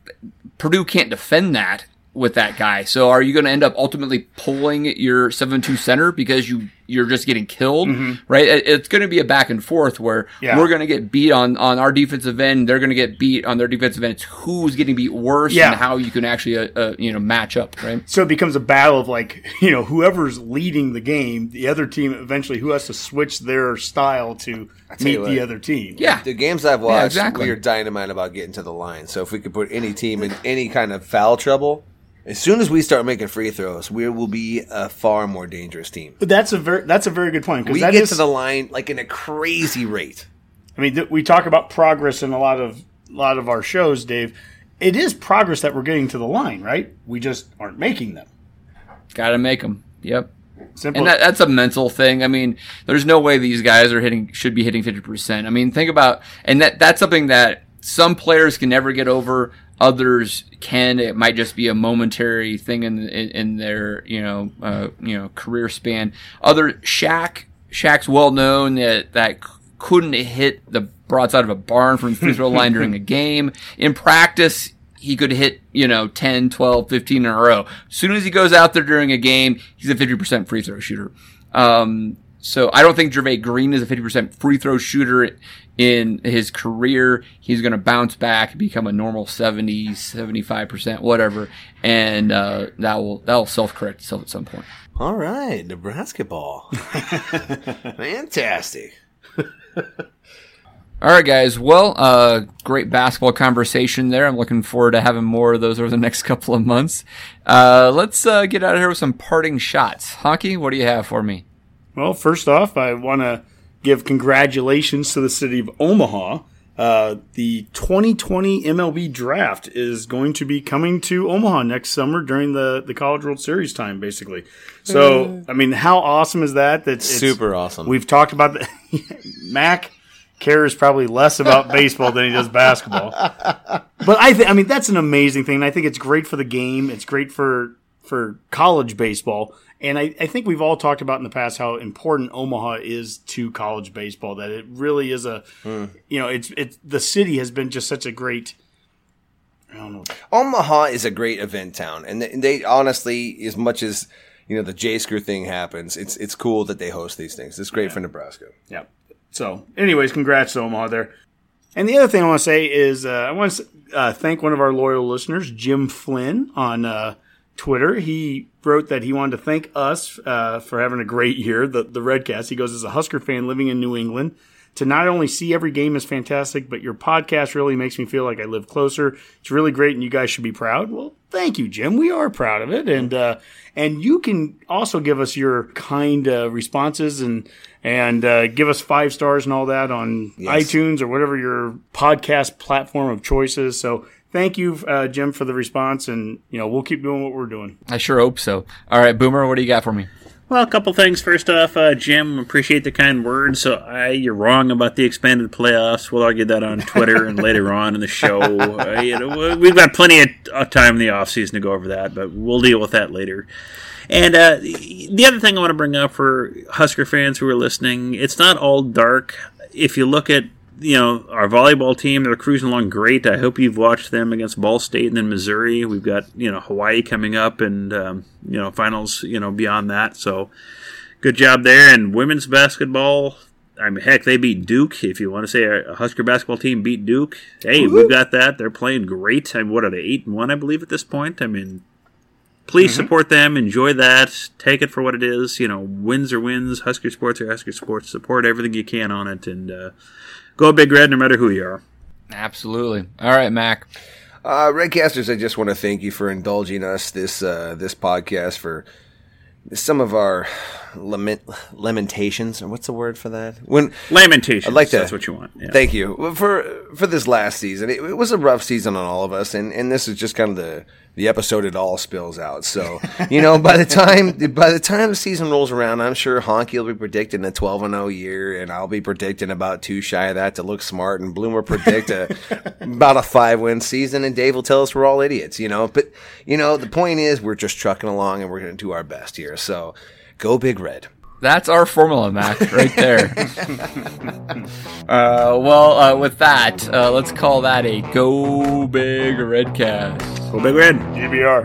Purdue can't defend that with that guy. So are you going to end up ultimately pulling your seven two center because you, you're just getting killed, mm-hmm. right? It's going to be a back and forth where yeah. we're going to get beat on, on our defensive end. They're going to get beat on their defensive end. It's who's getting beat worse yeah. and how you can actually, uh, uh, you know, match up, right? So it becomes a battle of like, you know, whoever's leading the game, the other team eventually who has to switch their style to meet what, the other team. Yeah. The games I've watched, yeah, exactly. we are dynamite about getting to the line. So if we could put any team in any kind of foul trouble, as soon as we start making free throws, we will be a far more dangerous team. But that's a very that's a very good point. We that get is, to the line like in a crazy rate. I mean, th- we talk about progress in a lot of lot of our shows, Dave. It is progress that we're getting to the line, right? We just aren't making them. Got to make them. Yep. Simple. And that, that's a mental thing. I mean, there's no way these guys are hitting should be hitting fifty percent. I mean, think about and that that's something that some players can never get over. Others can. It might just be a momentary thing in in, in their you know uh, you know career span. Other Shaq Shaq's well known that that couldn't hit the broadside of a barn from the free throw line during a game. In practice, he could hit you know ten, twelve, fifteen in a row. As soon as he goes out there during a game, he's a fifty percent free throw shooter. Um, So I don't think Gervais Green is a fifty percent free throw shooter in his career. He's going to bounce back, become a normal seventy, seventy-five percent, whatever. And uh, that will that will self-correct itself at some point. All right, Nebraska ball. Fantastic. All right, guys. Well, uh, great basketball conversation there. I'm looking forward to having more of those over the next couple of months. Uh, let's uh, get out of here with some parting shots. Honky, what do you have for me? Well, first off, I want to give congratulations to the city of Omaha. Uh, the twenty twenty M L B draft is going to be coming to Omaha next summer during the, the College World Series time, basically. So, I mean, how awesome is that? That's super awesome. We've talked about that. Mac cares probably less about baseball than he does basketball. But I think, I mean, that's an amazing thing. And I think it's great for the game. It's great for, for college baseball. And I, I think we've all talked about in the past how important Omaha is to college baseball, that it really is a, mm. you know, it's it's the city has been just such a great, I don't know. Omaha is a great event town. And they, they honestly, as much as, you know, the J-Screw thing happens, it's it's cool that they host these things. It's great yeah. for Nebraska. Yeah. So anyways, congrats to Omaha there. And the other thing I want to say is uh, I want to uh, thank one of our loyal listeners, Jim Flynn, on uh Twitter. He wrote that he wanted to thank us uh, for having a great year, the, the Redcast. He goes, as a Husker fan living in New England, to not only see every game is fantastic, but your podcast really makes me feel like I live closer. It's really great, and you guys should be proud. Well, thank you, Jim. We are proud of it. And uh, and you can also give us your kind uh, responses and and uh, give us five stars and all that on yes. iTunes or whatever your podcast platform of choice is. So thank you, uh, Jim, for the response, and you know we'll keep doing what we're doing. I sure hope so. All right, Boomer, what do you got for me? Well, a couple things. First off, uh, Jim, appreciate the kind words. So I, you're wrong about the expanded playoffs. We'll argue that on Twitter and later on in the show. Uh, you know, we've got plenty of time in the offseason to go over that, but we'll deal with that later. And uh, the other thing I want to bring up for Husker fans who are listening, it's not all dark. If you look at You know, our volleyball team, they're cruising along great. I hope you've watched them against Ball State and then Missouri. We've got, you know, Hawaii coming up and, um, you know, finals, you know, beyond that. So good job there. And women's basketball, I mean, heck, they beat Duke. If you want to say a Husker basketball team beat Duke, hey, Woo-hoo. We've got that. They're playing great. I mean, what are they, eight and one, I believe, at this point? I mean, please mm-hmm. support them. Enjoy that. Take it for what it is. You know, wins are wins. Husker sports are Husker sports. Support everything you can on it. And, uh, go Big Red no matter who you are. Absolutely. All right, Mac. Uh, Redcasters, I just want to thank you for indulging us this uh, this podcast for some of our lament, lamentations. What's the word for that? When Lamentations. I'd like to, that's what you want. Yeah. Thank you. For for this last season, it, it was a rough season on all of us, and, and this is just kind of the, the episode it all spills out. So, you know, by the time by the time the season rolls around, I'm sure Honky will be predicting a twelve and oh year, and I'll be predicting about two shy of that to look smart, and Bloomer predict a, about a five-win season, and Dave will tell us we're all idiots, you know. But, you know, the point is we're just trucking along, and we're going to do our best here. So go Big Red. That's our formula, Mac, right there. uh, well, uh, with that, uh, let's call that a Go Big Redcast. Go Big Red. G B R.